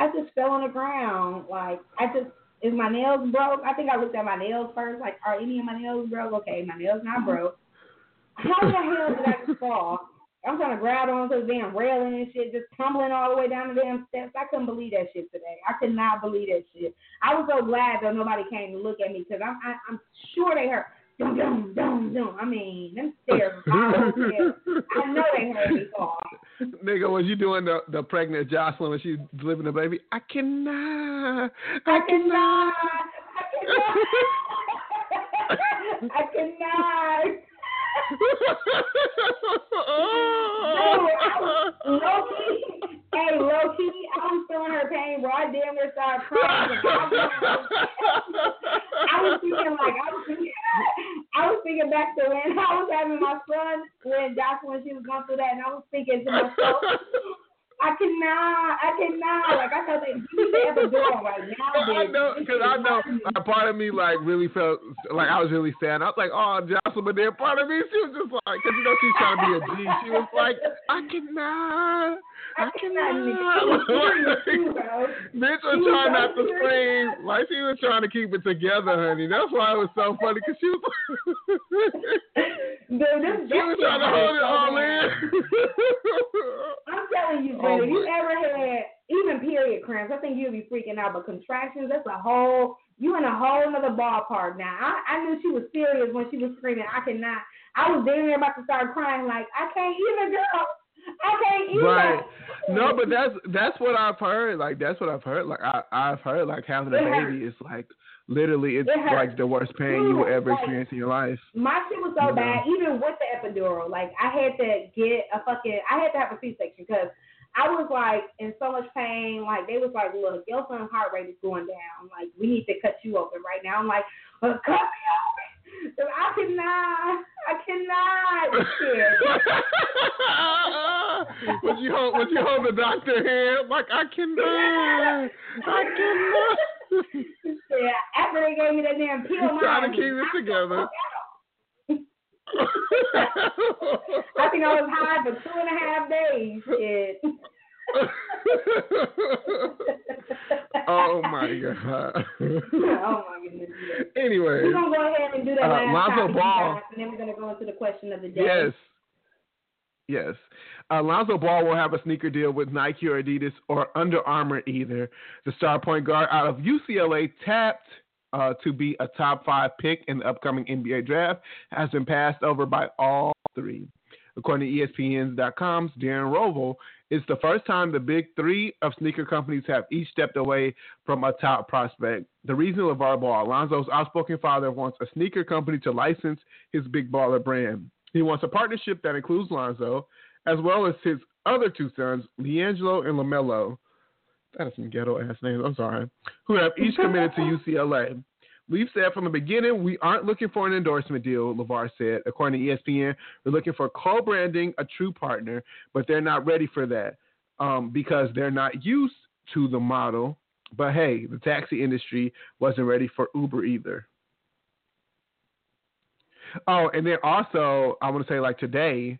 I just fell on the ground. Like, is my nails broke? I think I looked at my nails first, like, are any of my nails broke? Okay, my nails not broke. How the hell did I just fall? I'm trying to grab onto the damn railing and shit, just tumbling all the way down the damn steps. I couldn't believe that shit today. I could not believe that shit. I was so glad that nobody came to look at me because I'm sure they heard. Dum, dum, dum, dum. I mean, them stairs. I know they heard me fall. Nigga, was you doing the pregnant Jocelyn when she was delivering the baby? I cannot. I cannot. Low key, I'm feeling her pain, bro. I damn near started crying. I was thinking back to when I was having my son, when Jocelyn, she was going through that, and I was thinking to myself, I cannot. Like, I thought they need to have a door right now. I know, a part of me, like, really felt, like, I was really sad. I was like, oh, Jocelyn, but then part of me, she was just like, because, you know, she's trying to be a G. She was like, I cannot. Bitch was trying not to scream. Like, she was trying to keep it together, honey. That's why it was so funny, because she was she was trying to hold it all in. I'm telling you, if you ever had even period cramps, I think you'd be freaking out. But contractions, that's a whole, you in a whole nother ballpark now. I knew she was serious when she was screaming, I cannot. I was damn near about to start crying, like, I can't even, girl. I can't even. Right. No, but that's what I've heard. Like, that's what I've heard. Like, I've heard, like, having a baby is like, literally, it's like the worst pain you will ever experience in your life. My shit was so bad, even with the epidural. Like, I had to have a C-section because I was, like, in so much pain. Like, they was like, look, your son's heart rate is going down. Like, we need to cut you open right now. I'm like, but cut me open. I cannot. Would you hold the doctor hand? Like, I cannot. Yeah, after they gave me that damn pill, I'm trying to keep it together. I think I was high for 2.5 days. Shit. Oh my god. Oh my goodness. Anyway, we're gonna go ahead and do that last topic, and then we're gonna go into the question of the day. Yes. Lonzo Ball will have a sneaker deal with Nike or Adidas or Under Armour either. The star point guard out of UCLA, tapped to be a top 5 pick in the upcoming NBA draft, has been passed over by all three. According to ESPN.com's Darren Rovell, it's the first time the big three of sneaker companies have each stepped away from a top prospect. The reason LeVar Ball, Lonzo's outspoken father, wants a sneaker company to license his Big Baller brand. He wants a partnership that includes Lonzo, as well as his other two sons, LiAngelo and LaMelo. That is some ghetto-ass names, I'm sorry, who have each committed to UCLA. We've said from the beginning, we aren't looking for an endorsement deal, LeVar said. According to ESPN, we're looking for co-branding, a true partner, but they're not ready for that because they're not used to the model. But, hey, the taxi industry wasn't ready for Uber either. Oh, and then also, I want to say, like, today,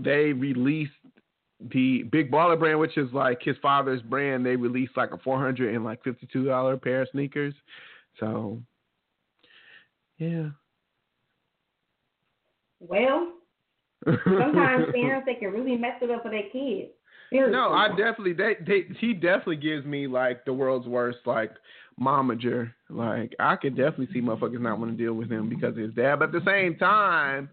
they released the Big Baller brand, which is like his father's brand. They released like a $452 pair of sneakers. So, yeah. Well, sometimes parents, they can really mess it up for their kids. Seriously. No, he definitely gives me like the world's worst like momager. Like, I could definitely see motherfuckers not want to deal with him because of his dad. But at the same time,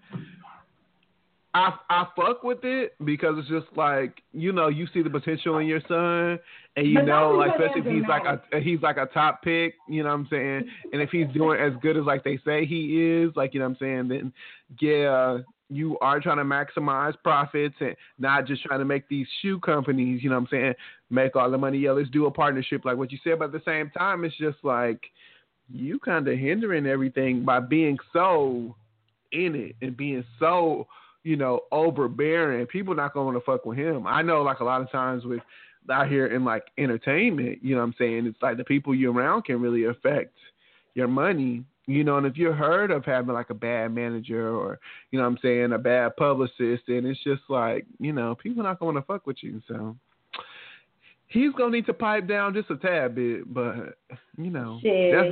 I fuck with it because it's just like, you know, you see the potential in your son, and you know, like, especially if he's like a top pick, you know what I'm saying? And if he's doing as good as like they say he is, like, you know what I'm saying, then yeah, you are trying to maximize profits and not just trying to make these shoe companies, you know what I'm saying, make all the money. Yeah, let's do a partnership like what you said, but at the same time, it's just like you kind of hindering everything by being so in it and being so, you know, overbearing. People not going to fuck with him. I know, like, a lot of times with out here in, like, entertainment, you know what I'm saying, it's like the people you're around can really affect your money, you know, and if you're heard of having, like, a bad manager or, you know what I'm saying, a bad publicist, then it's just like, you know, people not going to fuck with you. So he's going to need to pipe down just a tad bit, but, you know, that's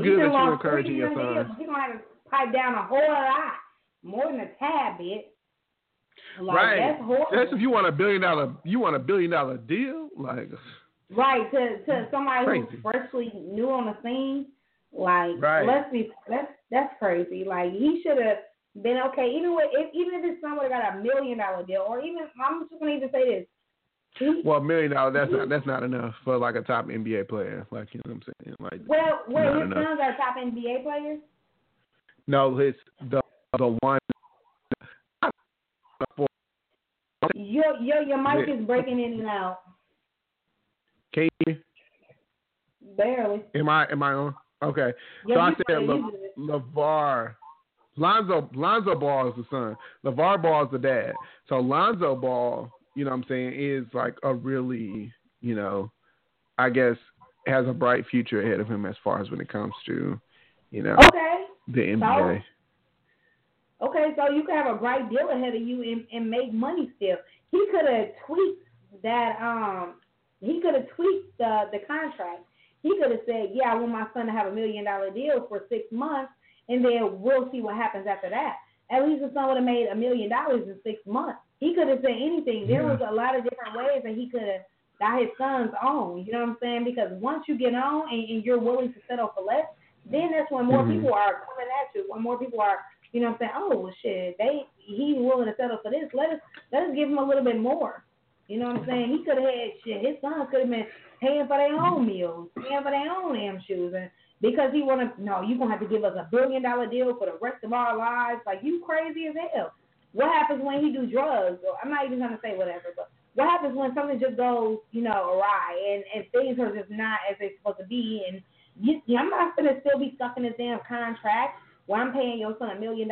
good that you're encouraging your son. He's going to have to pipe down a whole lot, more than a tad bit. Like, right. That's if you want a billion dollar deal, like, right, to somebody crazy who's freshly new on the scene, like, right. That's crazy. Like, he should have been okay. Even if his son would have got $1 million deal, or even, I'm just gonna even say this. Well, $1 million, that's not enough for like a top NBA player. Like, you know what I'm saying? Like, well, his sons are top NBA players. No, it's the one. Your mic is breaking in and out. Can you? Barely. Am I on? Okay. Yeah, so I said LeVar. Lonzo Ball is the son. LeVar Ball is the dad. So Lonzo Ball, you know what I'm saying, is like a really, you know, I guess has a bright future ahead of him as far as when it comes to, you know, the NBA. So, okay, so you could have a bright deal ahead of you and make money still. He could have tweaked that. He could have tweaked the contract. He could have said, "Yeah, I want my son to have $1 million deal for 6 months, and then we'll see what happens after that." At least the son would have made $1 million in 6 months. He could have said anything. There was a lot of different ways that he could have got his sons on. You know what I'm saying? Because once you get on and you're willing to settle for less, then that's when more people are coming at you. When more people are, you know what I'm saying, oh, well, shit, he's willing to settle for this. Let us give him a little bit more. You know what I'm saying? He could have had shit. His son could have been paying for their own meals, paying for their own damn shoes. And because he want to, no, you're going to have to give us $1 billion deal for the rest of our lives. Like, you crazy as hell. What happens when he do drugs? Or, I'm not even going to say whatever, but what happens when something just goes, you know, awry and things are just not as they're supposed to be? And I'm not going to still be stuck in this damn contract. Well, I'm paying your son $1 million,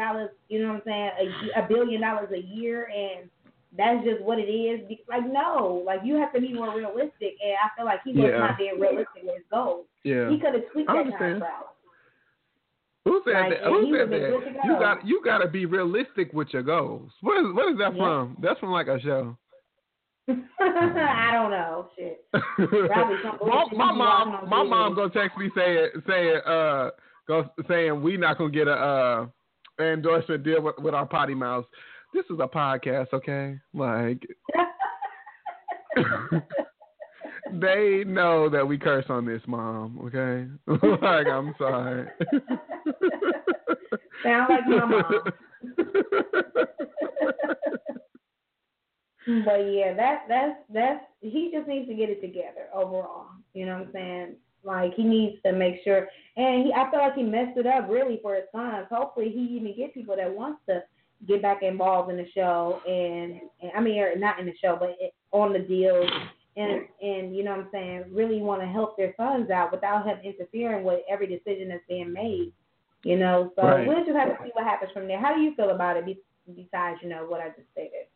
you know what I'm saying, $1 billion a year, and that's just what it is. Like, no, like, you have to be more realistic, and I feel like he was not being realistic with his goals. Yeah. He could have tweaked that time out. Who said that? Who said that? You got to be realistic with your goals. What is that from? That's from like a show. I don't know. Shit. my mom gonna text me saying we not gonna get an endorsement deal with our potty mouths. This is a podcast, okay? Like, they know that we curse on this, Mom, okay? Like, I'm sorry. Sound like my mom. But yeah, that's he just needs to get it together overall. You know what I'm saying? Like, he needs to make sure. And I feel like he messed it up really for his sons. Hopefully, he even get people that wants to get back involved in the show, and I mean, not in the show, but on the deals, and you know what I'm saying, really want to help their sons out without him interfering with every decision that's being made. You know, so right. We'll just have to see what happens from there. How do you feel about it? Besides, you know, what I just stated.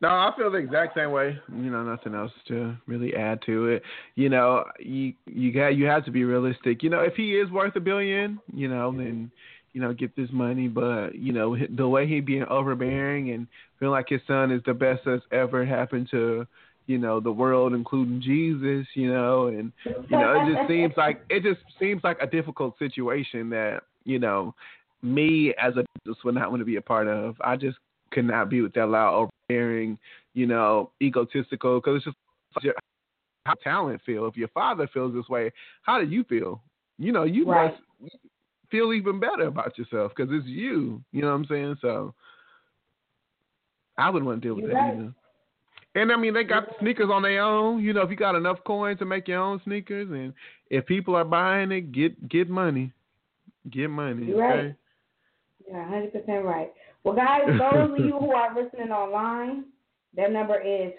No, I feel the exact same way. You know, nothing else to really add to it. You know, you have to be realistic. You know, if he is worth $1 billion, you know, then you know, get this money. But you know, the way he being overbearing and feeling like his son is the best that's ever happened to, you know, the world, including Jesus. You know, and you know, it just seems like a difficult situation that, you know, me as a business would not want to be a part of. I just could not be with that loud overbearing, you know, egotistical, because it's just how talent feel. If your father feels this way, how do you feel? You know, you right. must feel even better about yourself because it's you. You know what I'm saying? So I wouldn't want to deal with that either. And I mean, they got sneakers on their own. You know, if you got enough coins to make your own sneakers, and if people are buying it, get money. Get money. Okay? Right. Yeah, 100% right. Well, guys, those of you who are listening online, their number is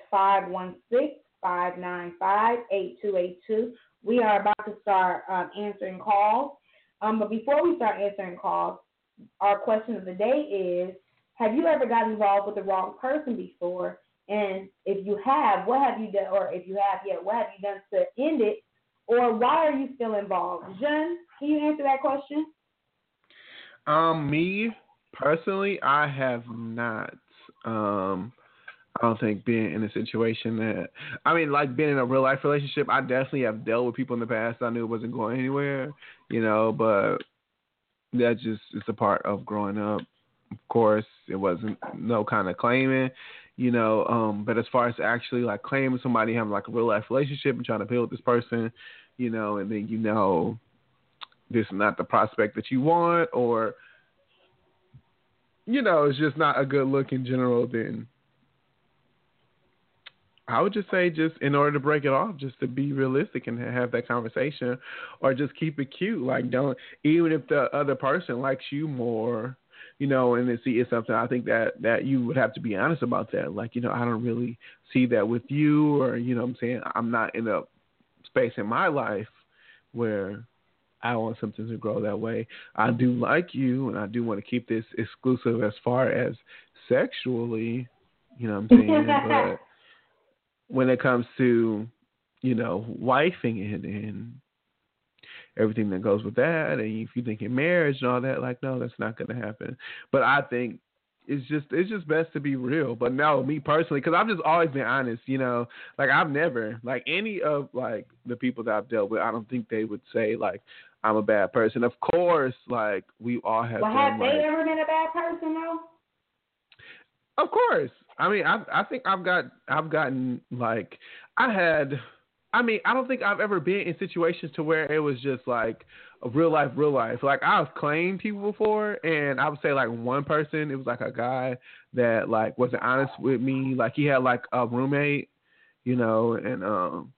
516-595-8282. We are about to start answering calls. But before we start answering calls, our question of the day is, have you ever gotten involved with the wrong person before? And if you have, what have you done? Or if you have yet, what have you done to end it? Or why are you still involved? Jen, can you answer that question? Me, personally, I have not, I don't think, been in a situation that, I mean, like, been in a real-life relationship. I definitely have dealt with people in the past I knew wasn't going anywhere, you know, but that just is a part of growing up. Of course, it wasn't no kind of claiming, you know, but as far as actually, like, claiming somebody, having, like, a real-life relationship and trying to build this person, you know, and then, you know, this is not the prospect that you want, or, you know, it's just not a good look in general, then I would just say, just in order to break it off, just to be realistic and have that conversation, or just keep it cute. Like, don't, even if the other person likes you more, you know, and then see, it's something I think that you would have to be honest about that. Like, you know, I don't really see that with you, or, you know what I'm saying? I'm not in a space in my life where I want something to grow that way. I do like you, and I do want to keep this exclusive as far as sexually, you know what I'm saying? But when it comes to, you know, wifing it and everything that goes with that, and if you think in marriage and all that, like, no, that's not going to happen. But I think it's just best to be real. But no, me personally, because I've just always been honest, you know, like, I've never, like, any of, like, the people that I've dealt with, I don't think they would say, like, I'm a bad person. Of course, like, we all have. Well, have they ever been a bad person though? Of course. I mean, I think I've gotten, like, I don't think I've ever been in situations to where it was just like a real life. Like, I've claimed people before, and I would say, like, one person, it was like a guy that, like, wasn't honest with me. Like, he had, like, a roommate, you know, and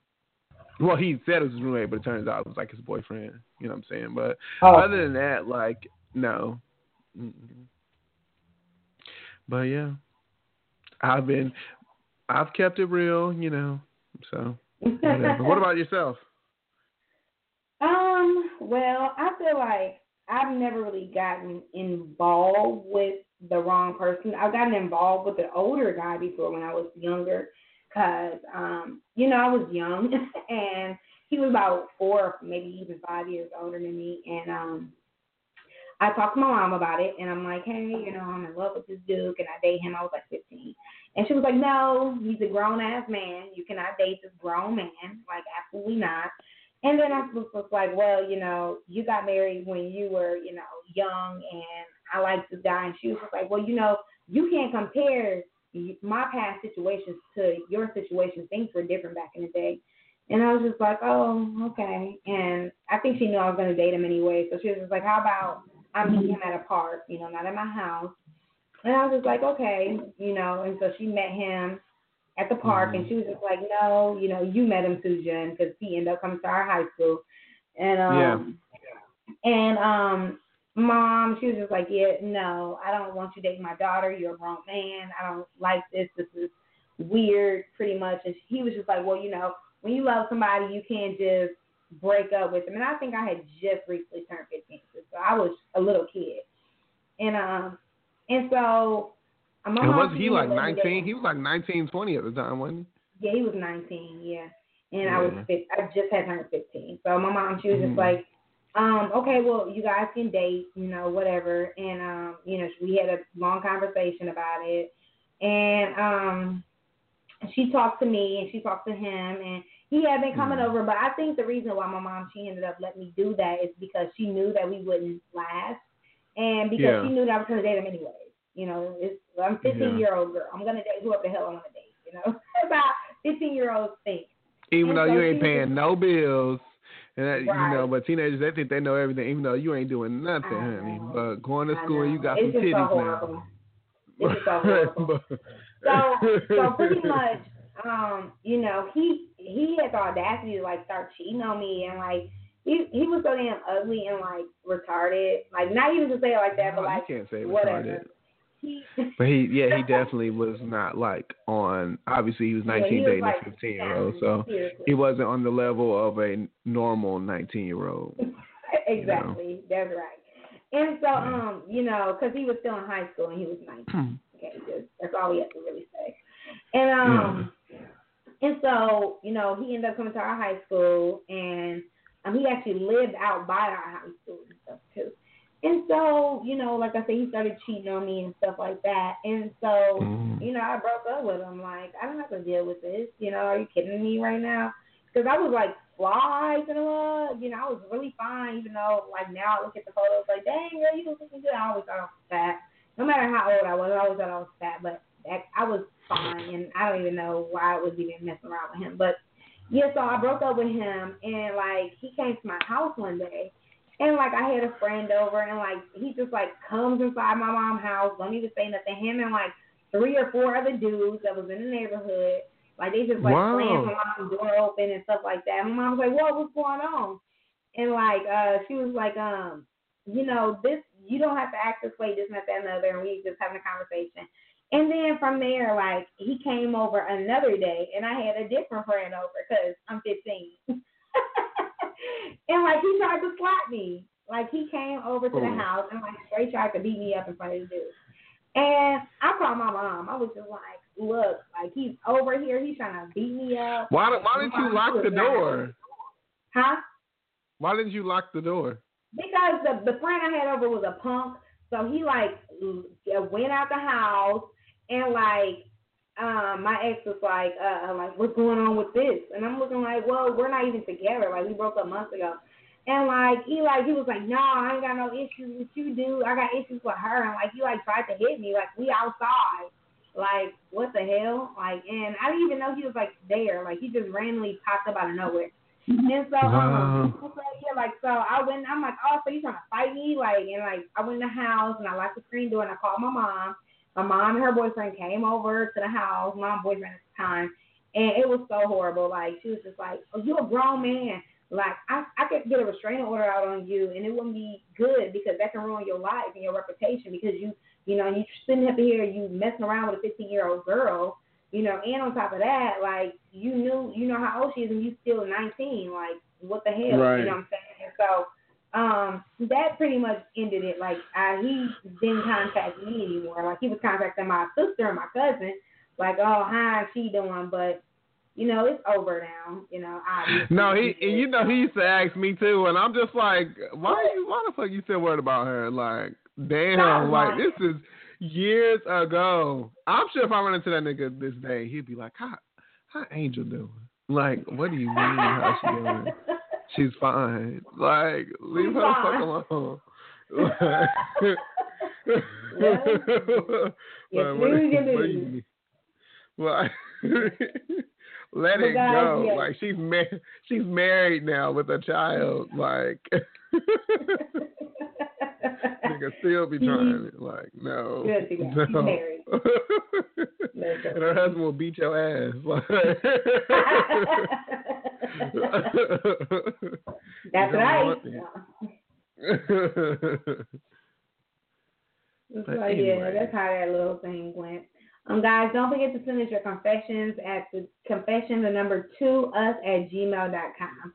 well, he said it was his roommate, but it turns out it was, like, his boyfriend. You know what I'm saying? But other than that, like, no. Mm-mm. But yeah, I've kept it real, you know, so. What about yourself? Well, I feel like I've never really gotten involved with the wrong person. I've gotten involved with an older guy before when I was younger because, I was young and he was about 4, maybe even 5 years older than me. And I talked to my mom about it and I'm like, hey, I'm in love with this dude. Can I date him? I was like 15. And she was like, no, he's a grown-ass man. You cannot date this grown man. Like, absolutely not. And then I was like, well, you got married when you were, young, and I like this guy. And she was like, well, you can't compare my past situations to your situation. Things were different back in the day. And I was just like, oh, okay. And I think she knew I was going to date him anyway. So she was just like, how about I meet him at a park, not at my house. And I was just like, okay, and so she met him at the park, and she was just like, no, you met him, Sujan, because he ended up coming to our high school. And Mom, she was just like, yeah, no, I don't want you dating my daughter. You're a grown man. I don't like this. This is weird, pretty much. And he was just like, well, when you love somebody, you can't just break up with them. And I think I had just recently turned 15, so I was a little kid. And so... And was he like 19? He was like 19, 20 at the time, wasn't he? Yeah, he was 19, yeah. And yeah. I just had turned 15. So my mom, she was just like, okay, well, you guys can date, whatever. And, we had a long conversation about it. And she talked to me and she talked to him. And he had been coming over. But I think the reason why my mom, she ended up letting me do that is because she knew that we wouldn't last. And because she knew that I was going to date him anyway. I'm a 15-year-old girl. I'm going to date whoever the hell I want to date, about 15-year-olds think. Even though you ain't paying no bills, and that, right. But teenagers, they think they know everything, even though you ain't doing nothing, honey. But going to school, you got some titties now. It's just so horrible. So pretty much, he had the audacity to, start cheating on me, and, He was so damn ugly and retarded. Not even to say it like that, but you can't say whatever. But he definitely was not on. Obviously, he was 19 dating a 15-year-old, so seriously. He wasn't on the level of a normal 19-year-old. Exactly, that's right. And so, because he was still in high school and he was 19. Okay, that's all we have to really say. And and so he ended up coming to our high school and. He actually lived out by our high school and stuff, too. And so, like I said, he started cheating on me and stuff like that. And so, I broke up with him. I don't have to deal with this. Are you kidding me right now? Because I was, flies in love. I was really fine, even though, now I look at the photos, dang, girl, you look good. I always thought I was fat. No matter how old I was, I always thought I was fat. But I was fine, and I don't even know why I was even messing around with him. But, yeah, so I broke up with him, and, he came to my house one day, and, I had a friend over, and, he just, comes inside my mom's house, don't even say nothing. Him and, 3 or 4 other dudes that was in the neighborhood, they just, slammed my mom's door open and stuff like that. And my mom was like, whoa, what's going on? And, she was like, this, you don't have to act this way, this, not that, and the other, and we just having a conversation. And then from there, he came over another day, and I had a different friend over because I'm 15. And, he tried to slap me. He came over to the house and, straight tried to beat me up in front of the dude. And I called my mom. I was just like, look, he's over here. He's trying to beat me up. Why didn't you lock the door? Huh? Why didn't you lock the door? Because the friend I had over was a punk. So he, went out the house. And, my ex was what's going on with this? And I'm looking like, well, we're not even together. We broke up months ago. And, he was like, no, I ain't got no issues with you, dude. I got issues with her. And, he, tried to hit me. We outside. What the hell? And I didn't even know he was, there. He just randomly popped up out of nowhere. And so, so I went, I'm like, oh, so you trying to fight me? I went in the house, and I locked the screen door, and I called my mom. My mom and her boyfriend came over to the house, my boyfriend at the time, and it was so horrible. She was just like, oh, you're a grown man. I could get a restraining order out on you, and it wouldn't be good because that can ruin your life and your reputation because you sitting up here, you messing around with a 15-year-old girl, and on top of that, you knew, you know how old she is, and you still 19. What the hell? Right. You know what I'm saying? And so That pretty much ended it. Like, he didn't contact me anymore. Like, he was contacting my sister and my cousin. Like, oh, how's she doing? But, you know, it's over now. You know, obviously. No, you know, he used to ask me too, and I'm just like, why the fuck you still worried about her? Like, damn, like, this is years ago. I'm sure if I run into that nigga this day, he'd be like, how Angel doing? Like, what do you mean? How she doing? She's fine. Like, leave her the fuck alone. Let it go. Yeah. Like, she's married now with a child. Like, nigga still be trying it. Like, no. Good to go. No. Married. And her husband will beat your ass. That's right. So anyway. Yeah, that's how that little thing went. Guys, don't forget to send us your confessions at the confession2us@gmail.com.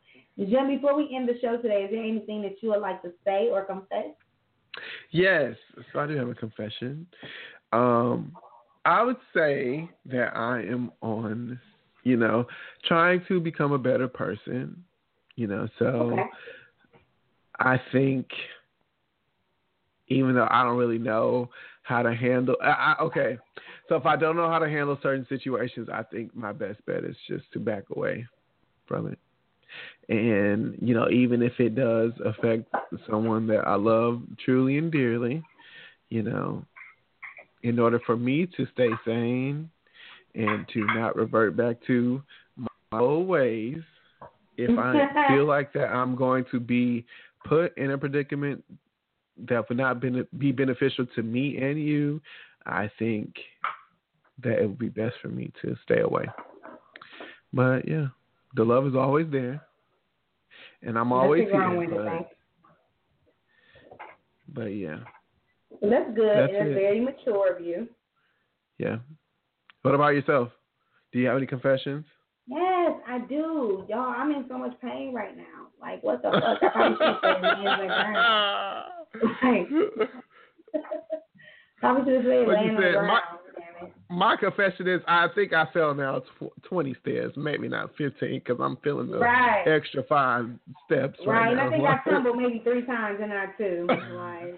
Jen, before we end the show today, is there anything that you would like to say or confess? Yes, so I do have a confession. I would say that I am on, you know, trying to become a better person, you know, so okay. I think even though I don't really know how to handle, so if I don't know how to handle certain situations, I think my best bet is just to back away from it. And, you know, even if it does affect someone that I love truly and dearly, you know, in order for me to stay sane and to not revert back to my old ways, if I feel like that I'm going to be put in a predicament that would not be beneficial to me and you, I think that it would be best for me to stay away. But, yeah, the love is always there. And I'm always here. But yeah. And that's good. That's very mature of you. Yeah. What about yourself? Do you have any confessions? Yes, I do. Y'all, I'm in so much pain right now. Like, what the fuck? My confession is I think I fell now 20 stairs, maybe not 15, because I'm feeling the extra 5 steps right now. Right, I think I stumbled maybe 3 times and not 2. Like,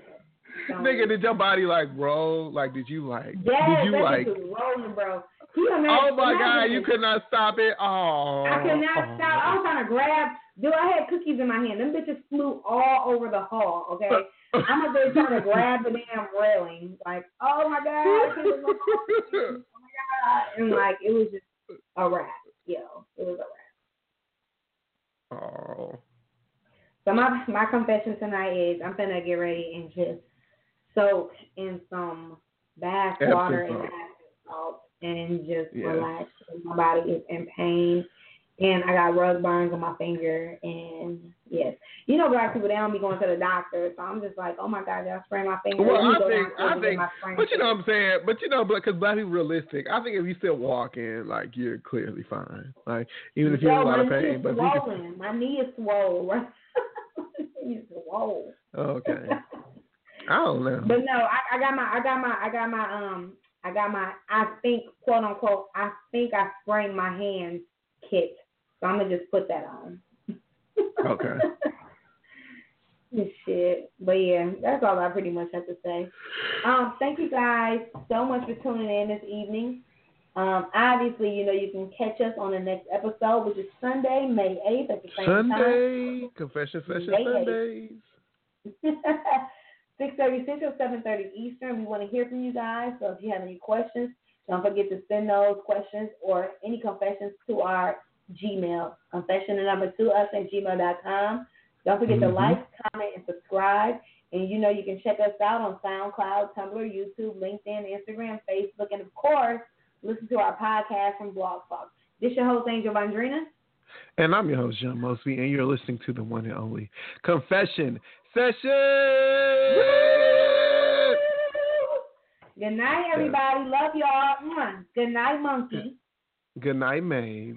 nigga, did your body like roll? Like, did you like? Yes, did you like? Rolling, bro. Oh my God, you could not stop it. Oh, I could not stop. I was trying to grab. Dude, I had cookies in my hand. Them bitches flew all over the hall. Okay, I'm up there trying to grab the damn railing. Like, oh my God, oh my God, and like it was just a wrap. Yo, it was a wrap. Oh. So my confession tonight is I'm finna get ready and just soak in some bath water and bath salt and just relax. My body is in pain and I got rug burns on my finger and yes. You know black people, they don't be going to the doctor, so I'm just like, oh my God, y'all sprain my finger. Well, but you know what I'm saying? But you know, because black people realistic, I think if you still walking, like you're clearly fine. Like even if you're in a lot of pain. But my knee is swollen. Whoa. Okay. I don't know. But no, I think quote unquote I think I sprained my hand kit. So I'm gonna just put that on. Okay. Shit. But yeah, that's all I pretty much have to say. Thank you guys so much for tuning in this evening. Obviously, you know, you can catch us on the next episode, which is Sunday, May 8th at the same time. Confession Session Sundays. 6:30 Central, 7:30 Eastern. We want to hear from you guys. So if you have any questions, don't forget to send those questions or any confessions to our Gmail, confession2us@gmail.com. Don't forget to like, comment, and subscribe. And, you know, you can check us out on SoundCloud, Tumblr, YouTube, LinkedIn, Instagram, Facebook, and, of course, listen to our podcast from Blog Talk. This your host, Angel Bondrina. And I'm your host, Jen Mosby, and you're listening to the one and only Confession Session. Woo! Good night, everybody. Love y'all. Good night, monkey. Good night, maids.